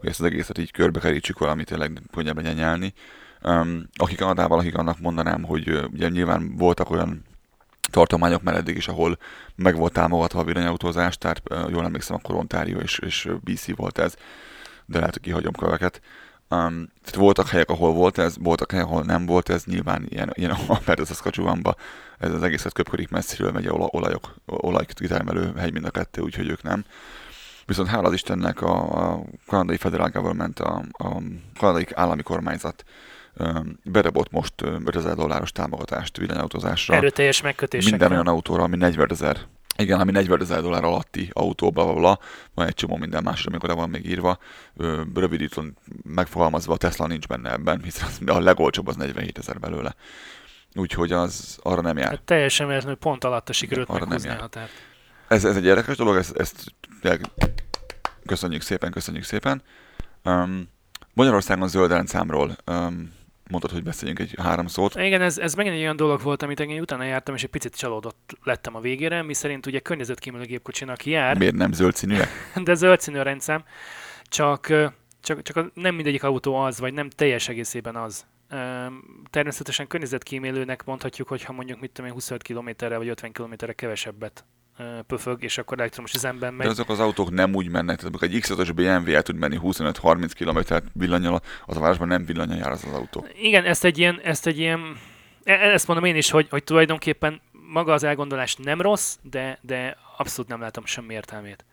hogy ezt az egészet így körbekerítsük valamit, tényleg könnyebb legyen nyelni. Um, akik Kanadával, akik annak mondanám, hogy ugye nyilván voltak olyan tartományok már eddig is, ahol meg volt támogatva a villanyautózás, tehát jól emlékszem, akkor Ontario és, és bé cé volt ez, de lehet, hogy kihagyom köveket. Um, tehát voltak helyek, ahol volt ez, voltak helyek, ahol nem volt ez, nyilván ilyen, ilyen a Saskatchewanba ez az egészet köpködik messziről, megy a olajok, olajok kitermelő hely mind a kettő, úgyhogy ők nem. Viszont hála az Istennek a, a kanadai Federal Government, a, a kanadai állami kormányzat um, berebott most ötezer dolláros támogatást villanyautózásra. Erőteljes megkötésekre. Minden olyan autóra, ami negyvenezer. Igen, ami negyvenezer dollár alatti autóba bla, bla, van egy csomó minden másra, amikor le van még írva. Rövidítően megfogalmazva a Tesla nincs benne ebben, hiszen az, a legolcsóbb az negyvenhétezer belőle. Úgyhogy az arra nem jár. Hát teljesen véletlenül pont alatta sikerült meghúzni a határt. Ez, ez egy érdekes dolog, ezt, ezt köszönjük szépen, köszönjük szépen. Um, Magyarországon zöld rendszámról um, mondtad, hogy beszéljünk egy három szót. Igen, ez, ez megint egy olyan dolog volt, amit én utána jártam, és egy picit csalódott lettem a végére, miszerint ugye környezetkímélő gépkocsinak jár. Miért nem zöld színűek? De zöld színű a rendszám, csak, csak, csak nem mindegyik autó az, vagy nem teljes egészében az. Természetesen környezetkímélőnek mondhatjuk, hogy ha mondjuk mit tudom én, huszonöt kilométerre vagy ötven kilométerre kevesebbet pöfög, és akkor elektromos üzemben megy. De azok az autók nem úgy mennek, tehát amikor egy iksz ötös bé em vé el tud menni huszonöt-harminc kilométert villannyal, az a városban nem villannyal jár az az autó. Igen, ezt egy ilyen, ezt egy ilyen, e- ezt mondom én is, hogy, hogy tulajdonképpen maga az elgondolás nem rossz, de, de abszolút nem látom semmi értelmét.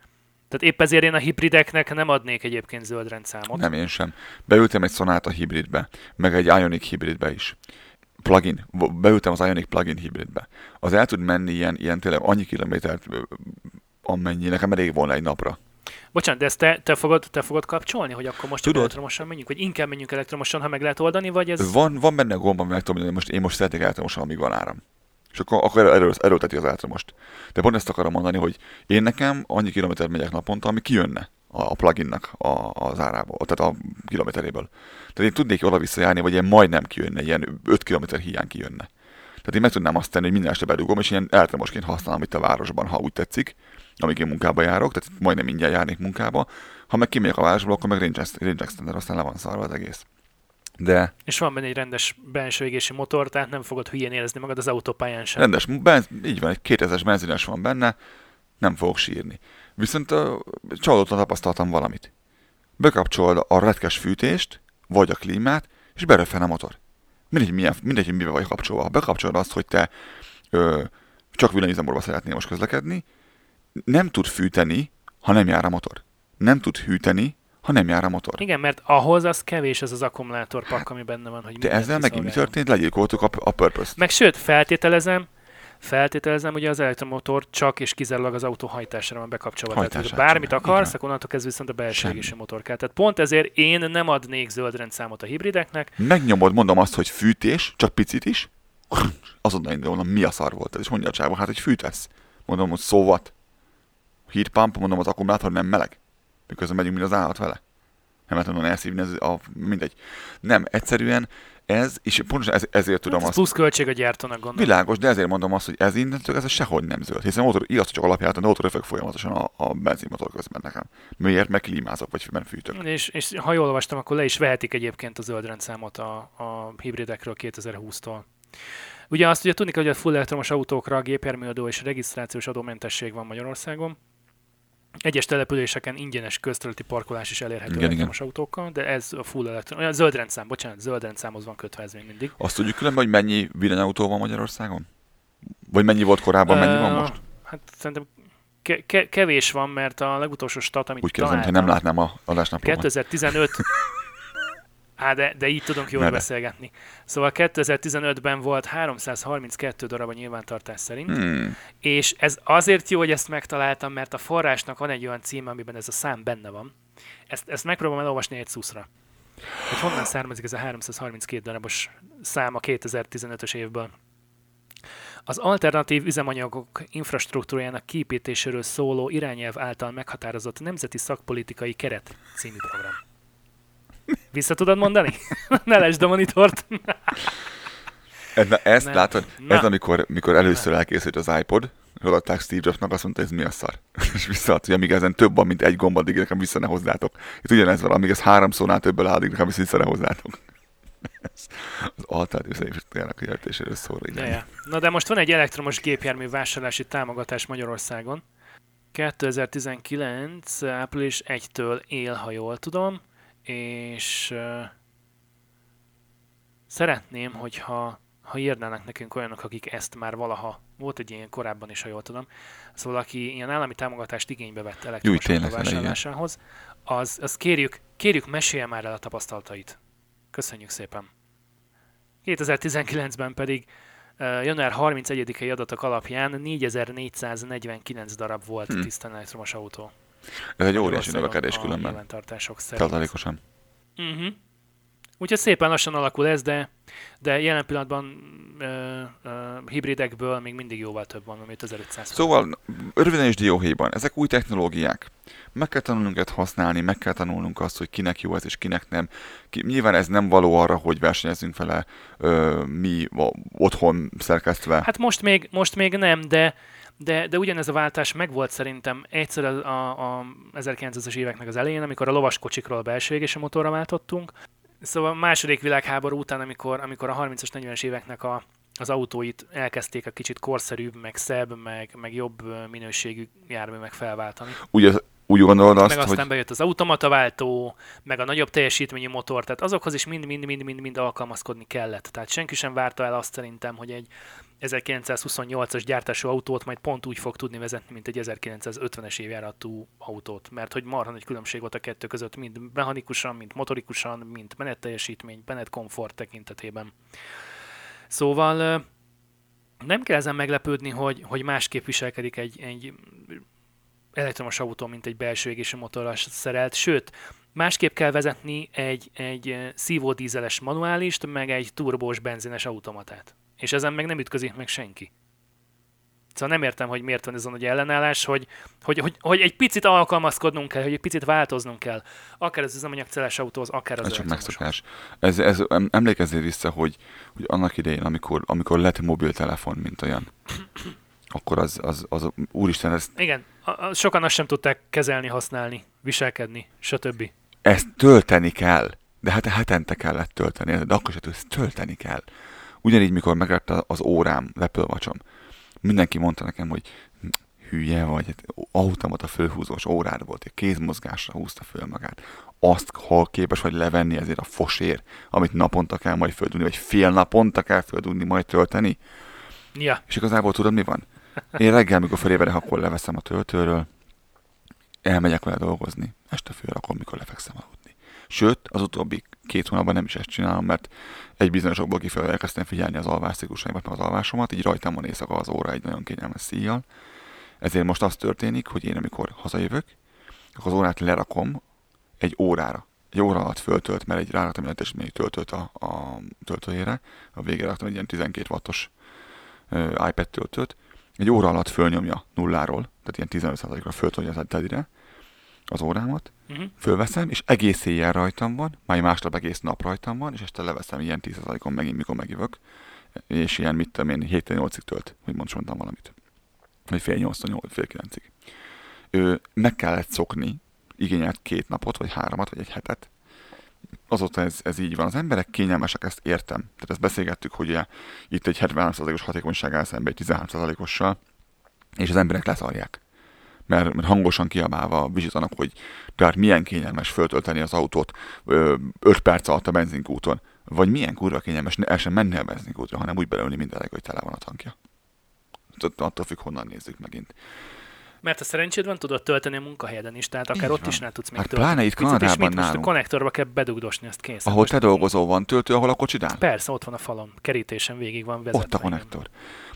Tehát épp ezért én a hibrideknek nem adnék egyébként zöld rendszámot. Nem, én sem. Beültem egy Sonata hibridbe, meg egy Ioniq hibridbe is. Plugin. Beültem az Ioniq plugin hibridbe. Az el tud menni ilyen, ilyen tényleg annyi kilométert, amennyi nekem elég volna egy napra. Bocsánat, de ezt te, te, fogod, te fogod kapcsolni, hogy akkor most tudod, elektromosan menjünk, vagy inkább menjünk elektromosan, ha meg lehet oldani, vagy ez... Van, van benne a gomba, meg tudom, hogy most, én most szeretnék elektromosan, amíg van áram. És akkor, akkor erről, erőlteti az elektromost. De pont ezt akarom mondani, hogy én nekem annyi kilométert megyek naponta, ami kijönne a pluginnak az árából, tehát a kilométeréből. Tehát én tudnék oda-vissza járni, vagy ilyen majdnem kijönne, ilyen öt kilométer hiány kijönne. Tehát én meg tudnám azt tenni, hogy minden este bedugom, és ilyen elektromosként használom itt a városban, ha úgy tetszik, amíg én munkába járok, tehát majdnem mindjárt járnék munkába. Ha meg kimegyek a városból, akkor meg range extender, aztán le van szarva az egész. De... És van benne egy rendes belső égési motor, tehát nem fogod hülyén érezni magad az autópályán sem. Rendes, benz, így van, egy kétezres benzines van benne, nem fogok sírni. Viszont uh, csalódottan tapasztaltam valamit. Bekapcsolod a retkes fűtést, vagy a klímát, és beröffel a motor. Mindegy, milyen, mindegy, mivel vagy kapcsolva. Ha bekapcsolod azt, hogy te ö, csak villanyüzemorba szeretnél most közlekedni, nem tud fűteni, ha nem jár a motor. Nem tud hűteni, ha nem jár a motor. Igen, mert ahhoz az kevés ez az akkumulátorpak, ami benne van. Hogy de ezzel megint mi történt? Legyilkoltuk a, a purpose-t. Meg sőt, feltételezem, feltételezem, hogy az elektromotor csak és kizárólag az autó hajtásra van bekapcsolva. Tehát, bármit akarsz, akkor onnantól kezdve viszont a belső égési motor kell. Tehát pont ezért én nem adnék zöld rendszámot a hibrideknek. Megnyomod, mondom azt, hogy fűtés, csak picit is, azonnal indulom, mi a szar volt ez, és mondja a csávó, hát hogy fűtesz. Mondom, hogy szóvat. Heatpump, mondom, az akkumulátor nem meleg. Miközben megyünk mind az állat vele. Nem lehet onnan elszívni, ez a, mindegy. Nem, egyszerűen ez, és pontosan ez, ezért tudom hát ez azt... plusz költség a gyártónak, gondolom. Világos, de ezért mondom azt, hogy ez innentől ez sehogy nem zöld. Hiszen a motor igaz, csak alapját, de a motor röfög folyamatosan a, a benzinmotor közben nekem. Miért? Meg klímázok, vagy fűtök. És, és ha jól olvastam, akkor le is vehetik egyébként a zöld rendszámot a, a hibridekről kétezerhúsztól. Ugye azt ugye tudni kell, hogy a full elektromos autókra a gépjárműadó és regisztrációs adómentesség van Magyarországon. Egyes településeken ingyenes közterületi parkolás is elérhető igen, elektromos igen. autókkal, de ez a full elektromos, olyan zöld rendszám, bocsánat, zöld rendszámhoz van kötve ez még mindig. Azt tudjuk különben, hogy mennyi villanyautó van Magyarországon? Vagy mennyi volt korábban, mennyi uh, van most? Hát szerintem ke- kevés van, mert a legutolsó stat, amit úgy kérdezem, találtam... Úgy kérdezem, hogy nem látnám a adásnaplóban. kétezer-tizenöt... Á, de, de így tudunk jól Mere. beszélgetni. Szóval kétezer-tizenötben volt háromszázharminckettő darab a nyilvántartás szerint, hmm. és ez azért jó, hogy ezt megtaláltam, mert a forrásnak van egy olyan címe, amiben ez a szám benne van. Ezt, ezt megpróbálom elolvasni egy szuszra. Hogy honnan származik ez a háromszázharminckettő darabos szám a kétezer-tizenötös évből. Az alternatív üzemanyagok infrastruktúrájának kiépítéséről szóló irányelv által meghatározott Nemzeti Szakpolitikai Keret című program. Vissza tudod mondani? Ne lesd a monitort! Na, ezt nem. Látod? Na. Ez amikor mikor először elkészült az iPod, odaadták Steve Jobsnak, azt mondta, ez mi a szar. És visszaadta, hogy amíg ezen több van, mint egy gomb, addig nekem vissza ne hozzátok. Itt ugyanez van, amíg ez háromszornál többel áll, addig nekem vissza ne hozzátok. Ez az alternatív szerepjának a gyártásáról szól. Na de most van egy elektromos gépjármű vásárlási támogatás Magyarországon. kétezer-tizenkilenc április elsejétől él, ha jól tudom. És uh, szeretném, hogyha ha írnának nekünk olyanok, akik ezt már valaha, volt egy ilyen korábban is, ha jól tudom, szóval aki ilyen állami támogatást igénybe vett elektromos autó vásárlásához, az, az kérjük, kérjük mesélje már el a tapasztalatait. Köszönjük szépen. kétezer-tizenkilencben pedig uh, január harmincegyedikei adatok alapján négyezer-négyszáznegyvenkilenc darab volt hmm. tisztán elektromos autó. Ez egy óriási növekedés különben. Tartalékosan. Uh-huh. Úgyhogy szépen lassan alakul ez, de, de jelen pillanatban uh, uh, hibridekből még mindig jóval több van, mint ezerötszáz. Szóval röviden és dióhéjban, ezek új technológiák. Meg kell tanulnunk ezt használni, meg kell tanulnunk azt, hogy kinek jó ez és kinek nem. Ki, nyilván ez nem való arra, hogy versenyezzünk vele uh, mi uh, otthon szerkesztve. Hát most még, most még nem, de... De, de ugyanez a váltás megvolt szerintem egyszer a, a ezerkilencszázas éveknek az elején, amikor a lovaskocsikról a belső égési motorra váltottunk. Szóval a második világháború után, amikor, amikor a harmincas, negyvenes éveknek a, az autóit elkezdték a kicsit korszerűbb, meg szebb, meg, meg jobb minőségű járművek felváltani. Ugye úgy gondolod azt, meg aztán hogy... bejött az automataváltó, meg a nagyobb teljesítményű motor, tehát azokhoz is mind-mind-mind-mind alkalmazkodni kellett. Tehát senki sem várta el azt szerintem, hogy egy ezerkilencszázhuszonnyolcas gyártású autót majd pont úgy fog tudni vezetni, mint egy ezerkilencszázötvenes évjáratú autót, mert hogy marha nagy különbség volt a kettő között, mind mechanikusan, mind motorikusan, mind menetteljesítmény, menetkomfort tekintetében. Szóval nem kell ezen meglepődni, hogy, hogy másképp viselkedik egy, egy elektromos autó, mint egy belső égésű motorral szerelt, sőt, másképp kell vezetni egy, egy szívódízeles manuálist, meg egy turbós benzines automatát. És ezen meg nem ütközik meg senki. Szóval nem értem, hogy miért van ez a nagy ellenállás, hogy, hogy, hogy, hogy egy picit alkalmazkodnunk kell, hogy egy picit változnunk kell. Akár az üzemanyagcellás autóhoz, akár az ez elektromos. Csak megszokás. Ez, ez, emlékezzél vissza, hogy, hogy annak idején, amikor, amikor lett mobiltelefon, mint olyan, akkor az, az, az, az úristen ez... Igen, a, a, sokan azt sem tudták kezelni, használni, viselkedni, stb. Ezt tölteni kell. De hát hetente kellett tölteni, de akkor se tudsz, tölteni kell. Ugyanígy, mikor meglett az órám, lepölvacsom, mindenki mondta nekem, hogy hülye vagy, automata fölhúzós órád volt, kézmozgásra húzta föl magát. Azt, ha képes vagy levenni ezért a fosért, amit naponta kell majd földudni, vagy fél naponta kell földudni, majd tölteni. Ja. És igazából tudod, mi van? Én reggel, mikor felévedek, akkor leveszem a töltőről, elmegyek vele dolgozni, este főre, akkor mikor lefekszem aludni. Sőt, az utóbbi két hónapban nem is ezt csinálom, mert egy bizonyos okból kifelől elkezdtem figyelni az alvássziklusaimat, meg az alvásomat, így rajtam van éjszaka az óra egy nagyon kényelmes szíjjal. Ezért most az történik, hogy én amikor hazajövök, akkor az órát lerakom egy órára. Egy óra alatt föltölt, mert egy ráraktam egy teljesítményű töltőt a, a töltőjére, a végére raktam egy ilyen tizenkét wattos uh, iPad töltőt, egy óra alatt fölnyomja nulláról, tehát ilyen tizenöt százalékra föltolja a telire az órámat, uh-huh. Fölveszem, és egész éjjel rajtam van, már másnap egész nap rajtam van, és este leveszem ilyen tíz százalékon megint, mikor megjövök, és ilyen, mit tudom én, héttől nyolcig tölt, hogy mondtam valamit. Vagy fél nyolctól fél kilencig. Ö, meg kellett szokni, igényelt két napot, vagy háromat, vagy egy hetet. Azóta ez, ez így van. Az emberek kényelmesek, ezt értem. Tehát ezt beszélgettük, hogy ugye, itt egy hetvenhárom százalékos hatékonyság áll szembe egy tizenhárom százalékossal, és az emberek leszarják. Mert, mert hangosan kiabálva visítanak, hogy tehát milyen kényelmes föltölteni az autót öt perc alatt a benzinkúton, vagy milyen kurva kényelmes el sem menni a benzinkútra, hanem úgy belőni mindenleg, hogy tele van a tankja. Attól függ, honnan nézzük megint. Mert a szerencséd van, tudod tölteni a munkahelyeden is, tehát akár ott is nem tudsz még tölteni. Hát pláne itt Kanadában nálunk. A konnektorba kell bedugdosni, ezt kész. Ahol te dolgozol, van töltő, ahol a kocsidán? Persze, ott van a falon, kerítésen végig van vezetve. Ott a konnektor.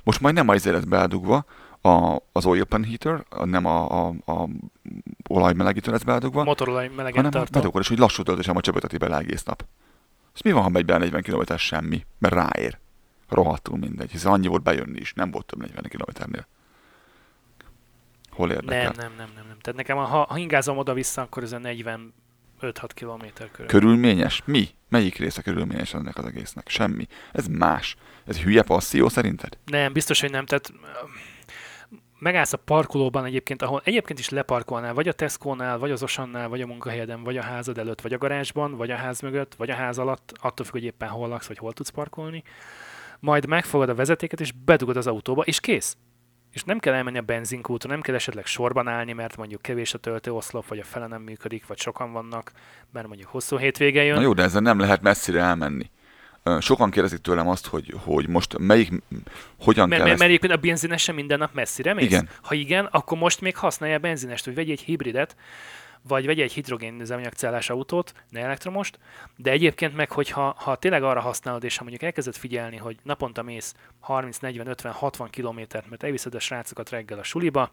Most majd nem az élet beledugva, A, az oilpan heater, nem a, a, a olajmelegítő lesz beledugva, motorolaj melegítő, hanem bedugod, és úgy lassú töltésem a csöpöteti bele egész nap. És mi van, ha megy be negyven kilométer? Semmi, mert ráér. Rohadtul mindegy, hiszen annyi volt bejönni is, nem volt több negyven kilométernél. Hol érdekel? Nem, nem, nem, nem, nem. Tehát nekem, ha, ha ingázom oda-vissza, akkor ez a negyvenöt-hat kilométer körül. Körülményes? Mi? Melyik része körülményes ennek az egésznek? Semmi. Ez más. Ez hülye passzió szerinted? Nem, biztos, hogy nem. Tehát... megállsz a parkolóban egyébként, ahol egyébként is leparkolnál, vagy a Tesco-nál, vagy az Osannál, vagy a munkahelyeden, vagy a házad előtt, vagy a garázsban, vagy a ház mögött, vagy a ház alatt, attól függ, hogy éppen hol laksz, vagy hol tudsz parkolni. Majd megfogad a vezetéket, és bedugod az autóba, és kész. És nem kell elmenni a benzinkútra, nem kell esetleg sorban állni, mert mondjuk kevés a töltőoszlop, vagy a fele nem működik, vagy sokan vannak, mert mondjuk hosszú hétvége jön. Na jó, de ezzel nem lehet messzire elmenni. Sokan kérdezik tőlem azt, hogy, hogy most melyik, hogyan m- kell m- ezt... Mert a benzines sem minden nap messzire mész? Igen. Ha igen, akkor most még használja a benzinest, hogy vegye egy hibridet, vagy vegye egy hidrogén üzemanyagcellás autót, ne elektromost, de egyébként meg, hogyha ha tényleg arra használod, és ha mondjuk elkezded figyelni, hogy naponta mész harminc, negyven, ötven, hatvan kilométert, mert elviszed a srácokat reggel a suliba,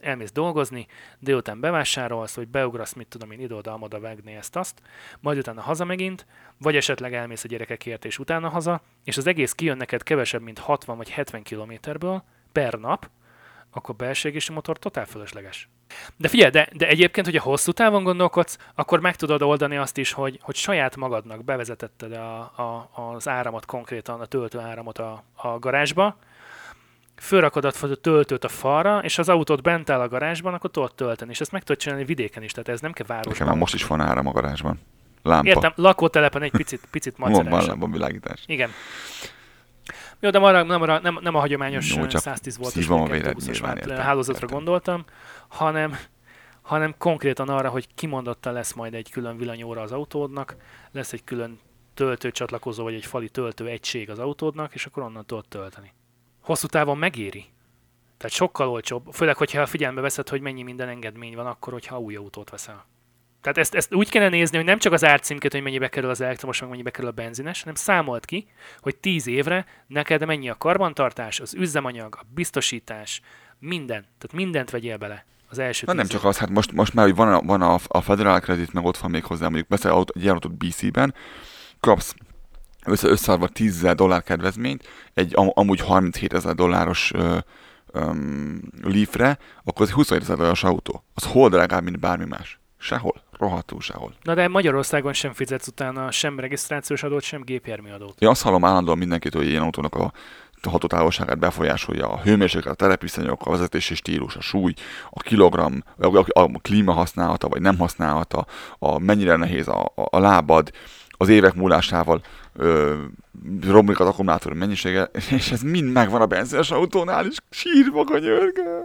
elmész dolgozni, délután bevásárolsz, vagy beugrasz, mit tudom én, ide-oda-amoda vágni ezt-azt, majd utána haza megint, vagy esetleg elmész a gyerekekért és utána haza, és az egész kijön neked kevesebb, mint hatvan vagy hetven kilométerből per nap, akkor belső égésű motor totál fölösleges. De figyelj, de, de egyébként, hogyha hosszú távon gondolkodsz, akkor meg tudod oldani azt is, hogy, hogy saját magadnak bevezetetted a, a, az áramot, konkrétan a töltő áramot a, a garázsba, fölrakod a töltőt a falra, és az autót bent áll a garázsban, akkor tudod tölteni. És ezt meg tudod csinálni vidéken is, tehát ez nem kell városban. Nekem már most is van áram a garázsban. Lámpa. Értem, lakótelepen egy picit, picit macerás. Van lámpa világítás. Igen. Jó, de arra, nem, arra, nem, nem a hagyományos no, száztíz voltos hálózatra gondoltam, hanem hanem konkrétan arra, hogy kimondottan lesz majd egy külön villanyóra az autódnak, lesz egy külön töltőcsatlakozó vagy egy fali töltőegység az autódnak, és akkor onnan tudod tölteni. Hosszú távon megéri. Tehát sokkal olcsóbb, főleg, hogyha figyelembe veszed, hogy mennyi minden engedmény van akkor, hogyha új autót veszel. Tehát ezt, ezt úgy kellene nézni, hogy nem csak az árcímkét, hogy mennyibe kerül az elektromos, meg mennyibe kerül a benzines, hanem számolt ki, hogy tíz évre neked mennyi a karbantartás, az üzemanyag, a biztosítás, minden. Tehát mindent vegyél bele. Az első Na nem csak az, hát most, most már, hogy van a, van a, a Federal Credit, meg ott van még hozzá, mondjuk veszel egy autót bé cében, kapsz össze, összeadva tízezer dollár kedvezményt, egy am, amúgy harminchétezer dolláros ö, Um, Leafre, akkor az huszonhétezer dolláros autó. Az hol drágább, mint bármi más? Sehol. Rohadtul sehol. Na de Magyarországon sem fizetsz utána sem regisztrációs adót, sem gépjárműadót. Én azt hallom állandóan mindenkit, hogy ilyen autónak a hatótávolságát befolyásolja a hőmérséklet, a terepviszonyok, a vezetési stílus, a súly, a kilogramm, a, a klíma használata, vagy nem használata, a mennyire nehéz a, a, a lábad, az évek múlásával ö, romlik az akkumulátor mennyisége, és ez mind megvan a benzines autónál is, sírva könyörgöm.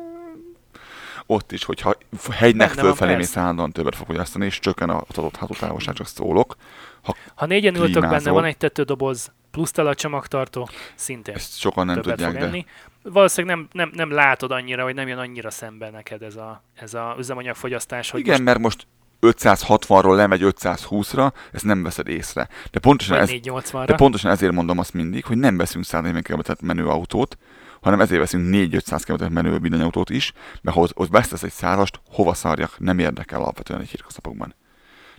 Ott is, hogyha hegynek fölfelé mész, állandóan többet fog fogyasztani, és csökken az adott hatótávolság, csak szólok. Ha, ha négyen ültök benne, van egy tetődoboz, plusz tele a csomagtartó, szintén ezt sokan nem többet tudják, fog enni. De... Valószínűleg nem, nem, nem látod annyira, vagy nem jön annyira szembe neked ez a, ez a üzemanyagfogyasztás. Hogy igen, most... mert most... ötszázhatvanról lemegy ötszázhúszra, ezt nem veszed észre. De pontosan, ez, de pontosan ezért mondom azt mindig, hogy nem veszünk száz kilométert menő autót, hanem ezért veszünk négy-ötszáz kilométert menő villanyautót is, mert ha ott vesztesz egy százast, hova szarjak, nem érdekel alapvetően egy hírkaszapokban.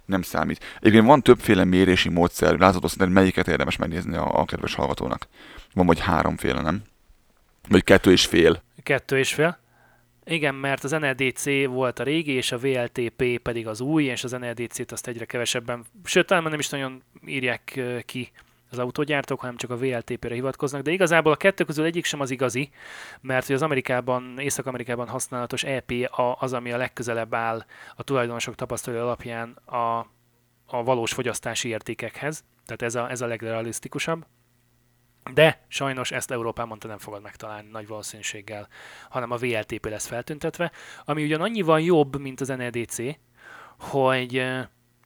Nem számít. Egyébként van többféle mérési módszer, lázatos szerint melyiket érdemes megnézni a, a kedves hallgatónak. Van vagy háromféle, nem? Vagy kettő és fél. Kettő és fél. Igen, mert az en e dé cé volt a régi, és a dupla vé el té pé pedig az új, és az en e dé cét azt egyre kevesebben, sőt, talán nem is nagyon írják ki az autógyártók, hanem csak a dupla vé el té pére hivatkoznak, de igazából a kettő közül egyik sem az igazi, mert hogy az Amerikában, Észak-Amerikában használatos é pé á az, ami a legközelebb áll a tulajdonosok tapasztalói alapján a, a valós fogyasztási értékekhez, tehát ez a, ez a legrealisztikusabb. De sajnos ezt Európában te nem fogod megtalálni nagy valószínűséggel, hanem a dupla vé el té pé lesz feltüntetve, ami ugyan annyival jobb, mint az en e dé cé, hogy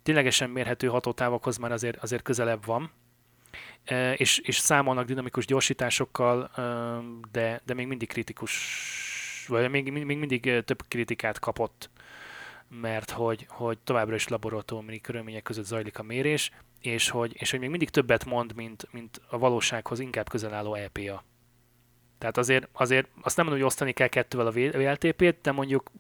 ténylegesen mérhető hatótávokhoz már azért, azért közelebb van, és, és számolnak dinamikus gyorsításokkal, de, de még mindig kritikus, vagy még, még mindig több kritikát kapott, mert hogy, hogy továbbra is laboratóriumi körülmények között zajlik a mérés, és hogy, és hogy még mindig többet mond, mint, mint a valósághoz inkább közel álló é pé á. Tehát azért, azért azt nem mondom, hogy osztani kell kettővel a dupla vé el té pét, de mondjuk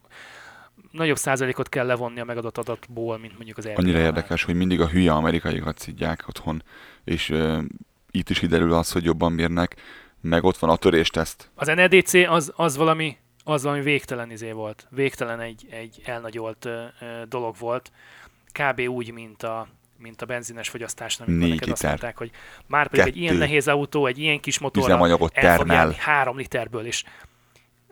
nagyobb százalékot kell levonni a megadott adatból, mint mondjuk az é pé á. Annyira érdekes, hogy mindig a hülye amerikaiakat szidják otthon, és uh, itt is kiderül az, hogy jobban mérnek, meg ott van a törésteszt. Az en e dé cé az, az valami... az valami végtelen izé volt, végtelen egy, egy elnagyolt ö, ö, dolog volt, kb. Úgy, mint a, mint a benzines fogyasztás, amikor neked azt mondták, hogy már pedig kettő. Egy ilyen nehéz autó, egy ilyen kis motorral el fog járni három literből, és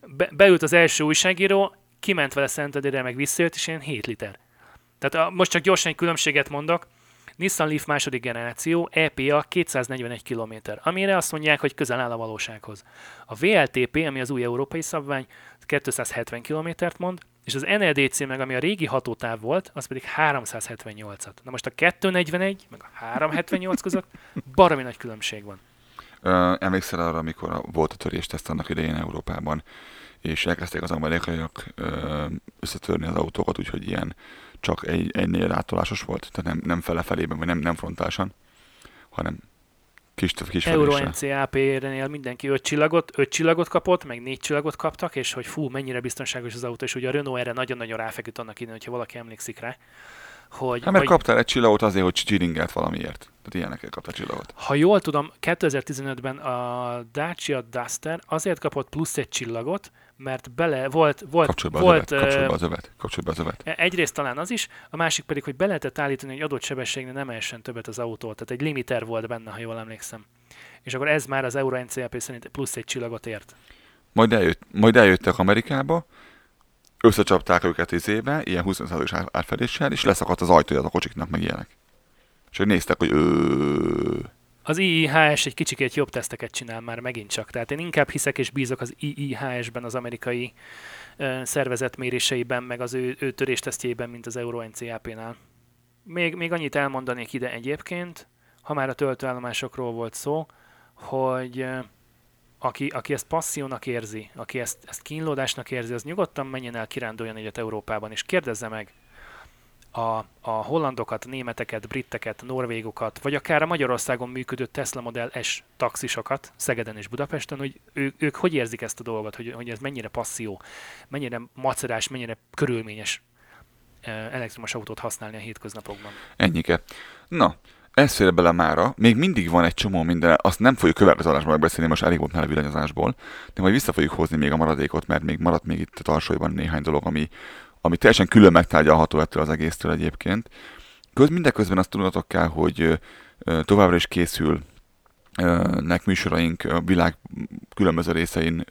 be, beült az első újságíró, kiment vele Szentendrére, meg visszajött, és ilyen hét liter. Tehát a, most csak gyorsan egy különbséget mondok, Nissan Leaf második generáció, é pé á kétszáznegyvenegy kilométer, amire azt mondják, hogy közel áll a valósághoz. A dupla vé el té pé, ami az új európai szabvány, kétszázhetven kilométert mond, és az en e dé cé meg, ami a régi hatótáv volt, az pedig háromszázhetvennyolcat. Na most a kétszáznegyvenegy meg a háromszázhetvennyolc között baromi nagy különbség van. Ö, emlékszel arra, amikor volt a törésteszt annak idején Európában, és elkezdték az amerikaiak összetörni az autókat, úgyhogy ilyen csak egy, egynél átolásos volt, tehát nem, nem fele felében, vagy nem, nem frontálisan, hanem kis, kis Euro en cé á pé-nél mindenki öt csillagot, öt csillagot kapott, meg négy csillagot kaptak, és hogy fú, mennyire biztonságos az autó, és ugye a Renault erre nagyon-nagyon ráfeküdt annak idején, hogyha valaki emlékszik rá, hogy... Hát mert hogy... kaptál egy csillagot azért, hogy csiringelt valamiért. Tehát ilyenekkel kaptál csillagot. Ha jól tudom, kétezer-tizenötben a Dacia Duster azért kapott plusz egy csillagot, mert bele volt... volt kapcsolj be az volt, övet, kapcsolj be az övet, kapcsolj be az övet. Egyrészt talán az is, a másik pedig, hogy be lehetett állítani, hogy adott sebességnél nem essen többet az autó. Tehát egy limiter volt benne, ha jól emlékszem. És akkor ez már az Euro en cé á pé szerint plusz egy csillagot ért. Majd, eljött, majd eljöttek Amerikába, összecsapták őket izébe, ilyen húsz százalékos árfedéssel, és leszakadt az ajtója a kocsiknak, meg ilyenek. És néztek, hogy ő... Az i i há es egy kicsikét jobb teszteket csinál már megint csak. Tehát én inkább hiszek és bízok az i i há es-ben, az amerikai uh, szervezet méréseiben, meg az ő, ő töréstesztjében, mint az Euro en cé á pé-nál. Még, még annyit elmondanék ide egyébként, ha már a töltőállomásokról volt szó, hogy uh, aki, aki ezt passziónak érzi, aki ezt, ezt kínlódásnak érzi, az nyugodtan menjen el, kiránduljon egyet Európában, és kérdezze meg A, a hollandokat, németeket, britteket, norvégokat, vagy akár a Magyarországon működő Tesla Model S taxisokat, Szegeden és Budapesten, hogy ő, ők hogy érzik ezt a dolgot, hogy, hogy ez mennyire passzió, mennyire macerás, mennyire körülményes elektromos autót használni a hétköznapokban. Ennyike. Na, ez fér bele mára. Még mindig van egy csomó minden, azt nem fogjuk következő adásban beszélni, most elég volt már a villanyozásból, de majd vissza fogjuk hozni még a maradékot, mert még maradt még itt a tarsolyban néhány dolog, ami ami teljesen külön megtárgyalható ettől az egésztől egyébként. Köz, mindeközben azt tudnotok kell, hogy továbbra is készül nek műsoraink a világ különböző részein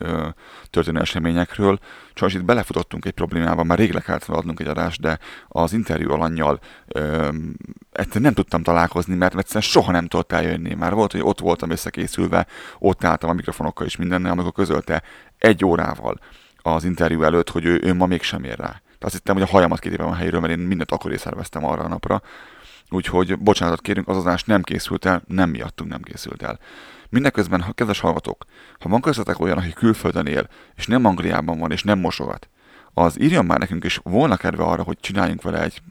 történő eseményekről. Sajnos itt belefutottunk egy problémába, már rég le kellett adnunk egy adást, de az interjú alannyal egyszerűen nem tudtam találkozni, mert egyszerűen soha nem tudott eljönni. Már volt, hogy ott voltam összekészülve, ott álltam a mikrofonokkal is mindennel, amikor közölte egy órával az interjú előtt, hogy ő, ő ma mégsem ér rá. Azt hittem, hogy a hajamat kitépem a helyről, mert én mindent akkor észrevesztem arra a napra. Úgyhogy bocsánatot kérünk, az adás nem készült el, nem miattunk nem készült el. Mindeközben, ha kedves hallgatók, ha van köztetek olyan, aki külföldön él, és nem Angliában van, és nem mosogat, az írjon már nekünk, és volna kedve arra, hogy csináljunk vele egy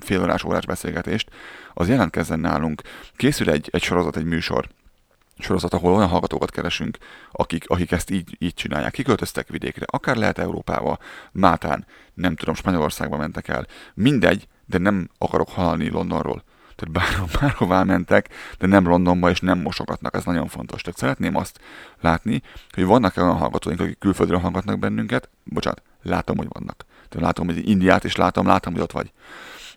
fél órás órás beszélgetést, az jelentkezzen nálunk. Készül egy, egy sorozat, egy műsor. sorozat, ahol olyan hallgatókat keresünk, akik, akik ezt így, így csinálják. Kiköltöztek vidékre, akár lehet Európába, Máltán, nem tudom, Spanyolországba mentek el. Mindegy, de nem akarok hallani Londonról. Tehát bárhol, bárhová mentek, de nem Londonba és nem mosogatnak, ez nagyon fontos. Tehát szeretném azt látni, hogy vannak olyan hallgatóink, akik külföldről hallgatnak bennünket, bocsánat, látom, hogy vannak. Tehát látom, hogy Indiát is látom, látom, hogy ott vagy.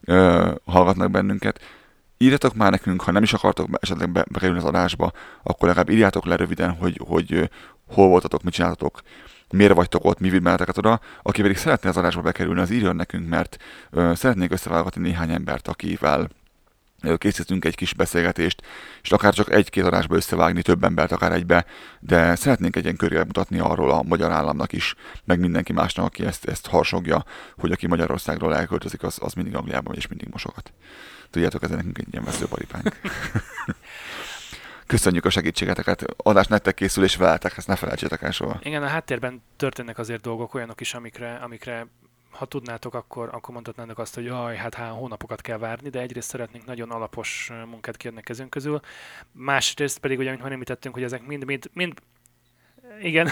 Ö, hallgatnak bennünket. Írjatok már nekünk, ha nem is akartok be, esetleg be, bekerülni az adásba, akkor legalább írjátok le röviden, hogy, hogy, hogy hol voltatok, mit csináltatok, miért vagytok ott, mi vittetek oda. Aki pedig szeretne az adásba bekerülni, az írjon nekünk, mert ö, szeretnék összeválogatni néhány embert, akivel ö, készítünk egy kis beszélgetést, és akár csak egy-két adásba összevágni több embert, akár egybe, de szeretnénk egy ilyen körül mutatni arról a magyar államnak is, meg mindenki másnak, aki ezt, ezt harsogja, hogy aki Magyarországról elköltözik, az, az mindig Angliában és mindig mosogat. Tudjátok, ez nekünk egy ilyen veszőparipánk. Köszönjük a segítségeteket. Adás nektek készül és veletek, ezt ne felejtsétek el soha. Igen, a háttérben történnek azért dolgok olyanok is, amikre, amikre ha tudnátok, akkor, akkor mondhatnátok azt, hogy jaj, hát há, hónapokat kell várni, de egyrészt szeretnénk nagyon alapos munkát kérni kezünk közül. Másrészt pedig, amit már említettünk, hogy ezek mind-mind... mind Igen,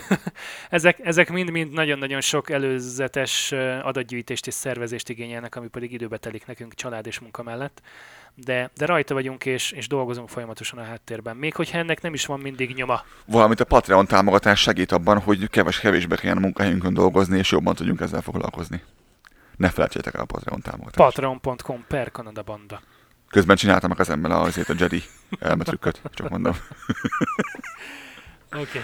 ezek, ezek mind-mind nagyon-nagyon sok előzetes adatgyűjtést és szervezést igényelnek, ami pedig időbe telik nekünk család és munka mellett, de, de rajta vagyunk és, és dolgozunk folyamatosan a háttérben, még hogyha ennek nem is van mindig nyoma. Valamint a Patreon támogatás segít abban, hogy keves-kevésbe kelljen a munkahelyünkön dolgozni, és jobban tudjunk ezzel foglalkozni. Ne felejtsétek el a Patreon támogatást. Patreon.com per Kanada banda. Közben csináltam a kezemmel azért a Jedi elmetrükköt, csak mondom. Okay.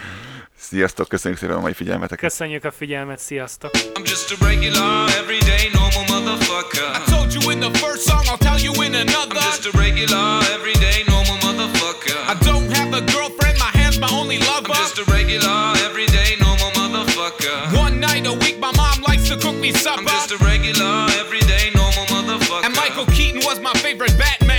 Sziasztok, köszönjük szépen a mai figyelmeteket. Köszönjük a figyelmet, sziasztok. I'm just a regular, everyday, normal motherfucker. I told you in the first song, I'll tell you in another. I'm just a regular, everyday, normal motherfucker. I don't have a girlfriend, my hand's my only lover. I'm just a regular, everyday, normal motherfucker. One night a week, my mom likes to cook me supper. I'm just a regular, everyday, normal motherfucker. And Michael Keaton was my favorite Batman.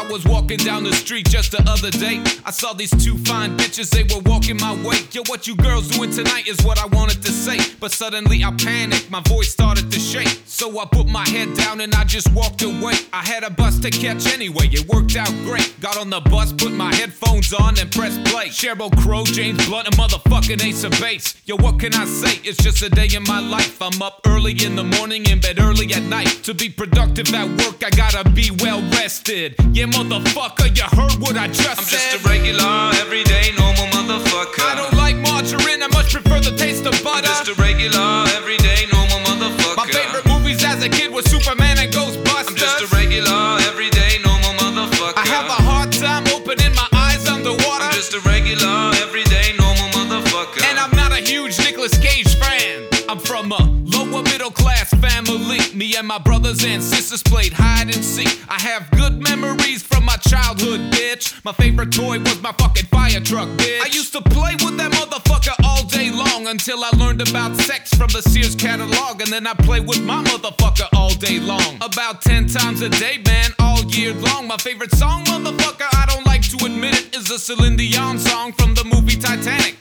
I was walking down the street just the other day. I saw these two fine bitches, they were walking my way. Yo, what you girls doing tonight is what I wanted to say. But suddenly I panicked, my voice started to shake. So I put my head down and I just walked away. I had a bus to catch anyway, it worked out great. Got on the bus, put my headphones on and pressed play. Sheryl Crow, James Blunt, and motherfucking Ace of Base. Yo, what can I say? It's just a day in my life. I'm up early in the morning, in bed early at night. To be productive at work, I gotta be well rested. Yeah, motherfucker, you heard what I just I'm said. I'm just a regular, everyday, normal motherfucker. I don't like margarine, I much prefer the taste of butter. I'm just a regular, everyday, normal motherfucker. My favorite movies as a kid were Superman and Ghostbusters. I'm just a regular, everyday, normal motherfucker. I have a hard time opening my eyes underwater. I'm just a regular, everyday, normal motherfucker. And I'm not a huge Nicolas Cage fan. I'm from a lower middle class family. Me and my brothers and sisters played hide and seek. I have good memories from my childhood, bitch. My favorite toy was my fucking fire truck, bitch. I used to play with that motherfucker all day long until I learned about sex from the Sears catalog. And then I played with my motherfucker all day long, about ten times a day, man, all year long. My favorite song, motherfucker, I don't like to admit it, is a Celine Dion song from the movie Titanic.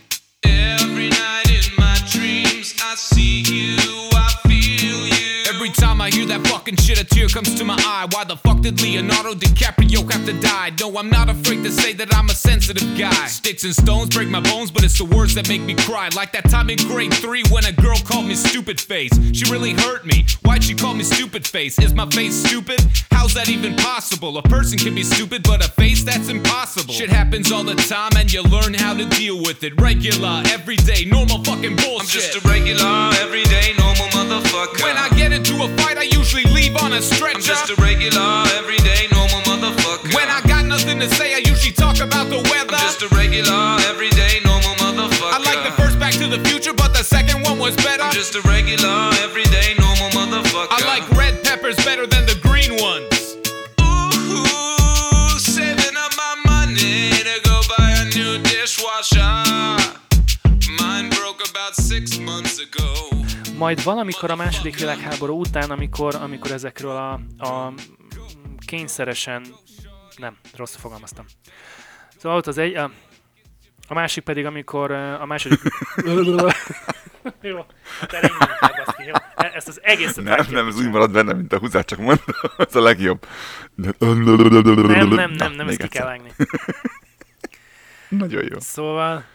Every night in my dreams, I see you, I feel you. Every time I hear that fucking shit, a tear comes to my eye. Why the fuck did Leonardo DiCaprio have to die? No, I'm not afraid to say that I'm a sensitive guy. Sticks and stones break my bones, but it's the words that make me cry. Like that time in grade three when a girl called me stupid face. She really hurt me. Why'd she call me stupid face? Is my face stupid? How's that even possible? A person can be stupid, but a face, that's impossible. Shit happens all the time and you learn how to deal with it. Regular, everyday, normal fucking bullshit. I'm just a regular, everyday, normal motherfucker. When I get into a fight, I usually leave on a stretcher. I'm just a regular, everyday, normal motherfucker. When I got nothing to say, I usually talk about the weather. I'm just a regular, everyday, normal motherfucker. I like the first Back to the Future, but the second one was better. I'm just a regular, everyday, normal motherfucker. I like red peppers better than the green ones. Ooh, saving up my money to go buy a new dishwasher. Majd valamikor a második világháború után, amikor, amikor ezekről a, a kényszeresen... Nem, rosszul fogalmaztam. Szóval ott az egy... A, a másik pedig, amikor a második... Jó, hát erre így jó. Ezt az egészet... Nem, nem, ez úgy marad benne, mint a húzát, csak mondom, ez a legjobb. Nem, nem, nem, nem, ezt ki kell vágni. Nagyon jó. Szóval...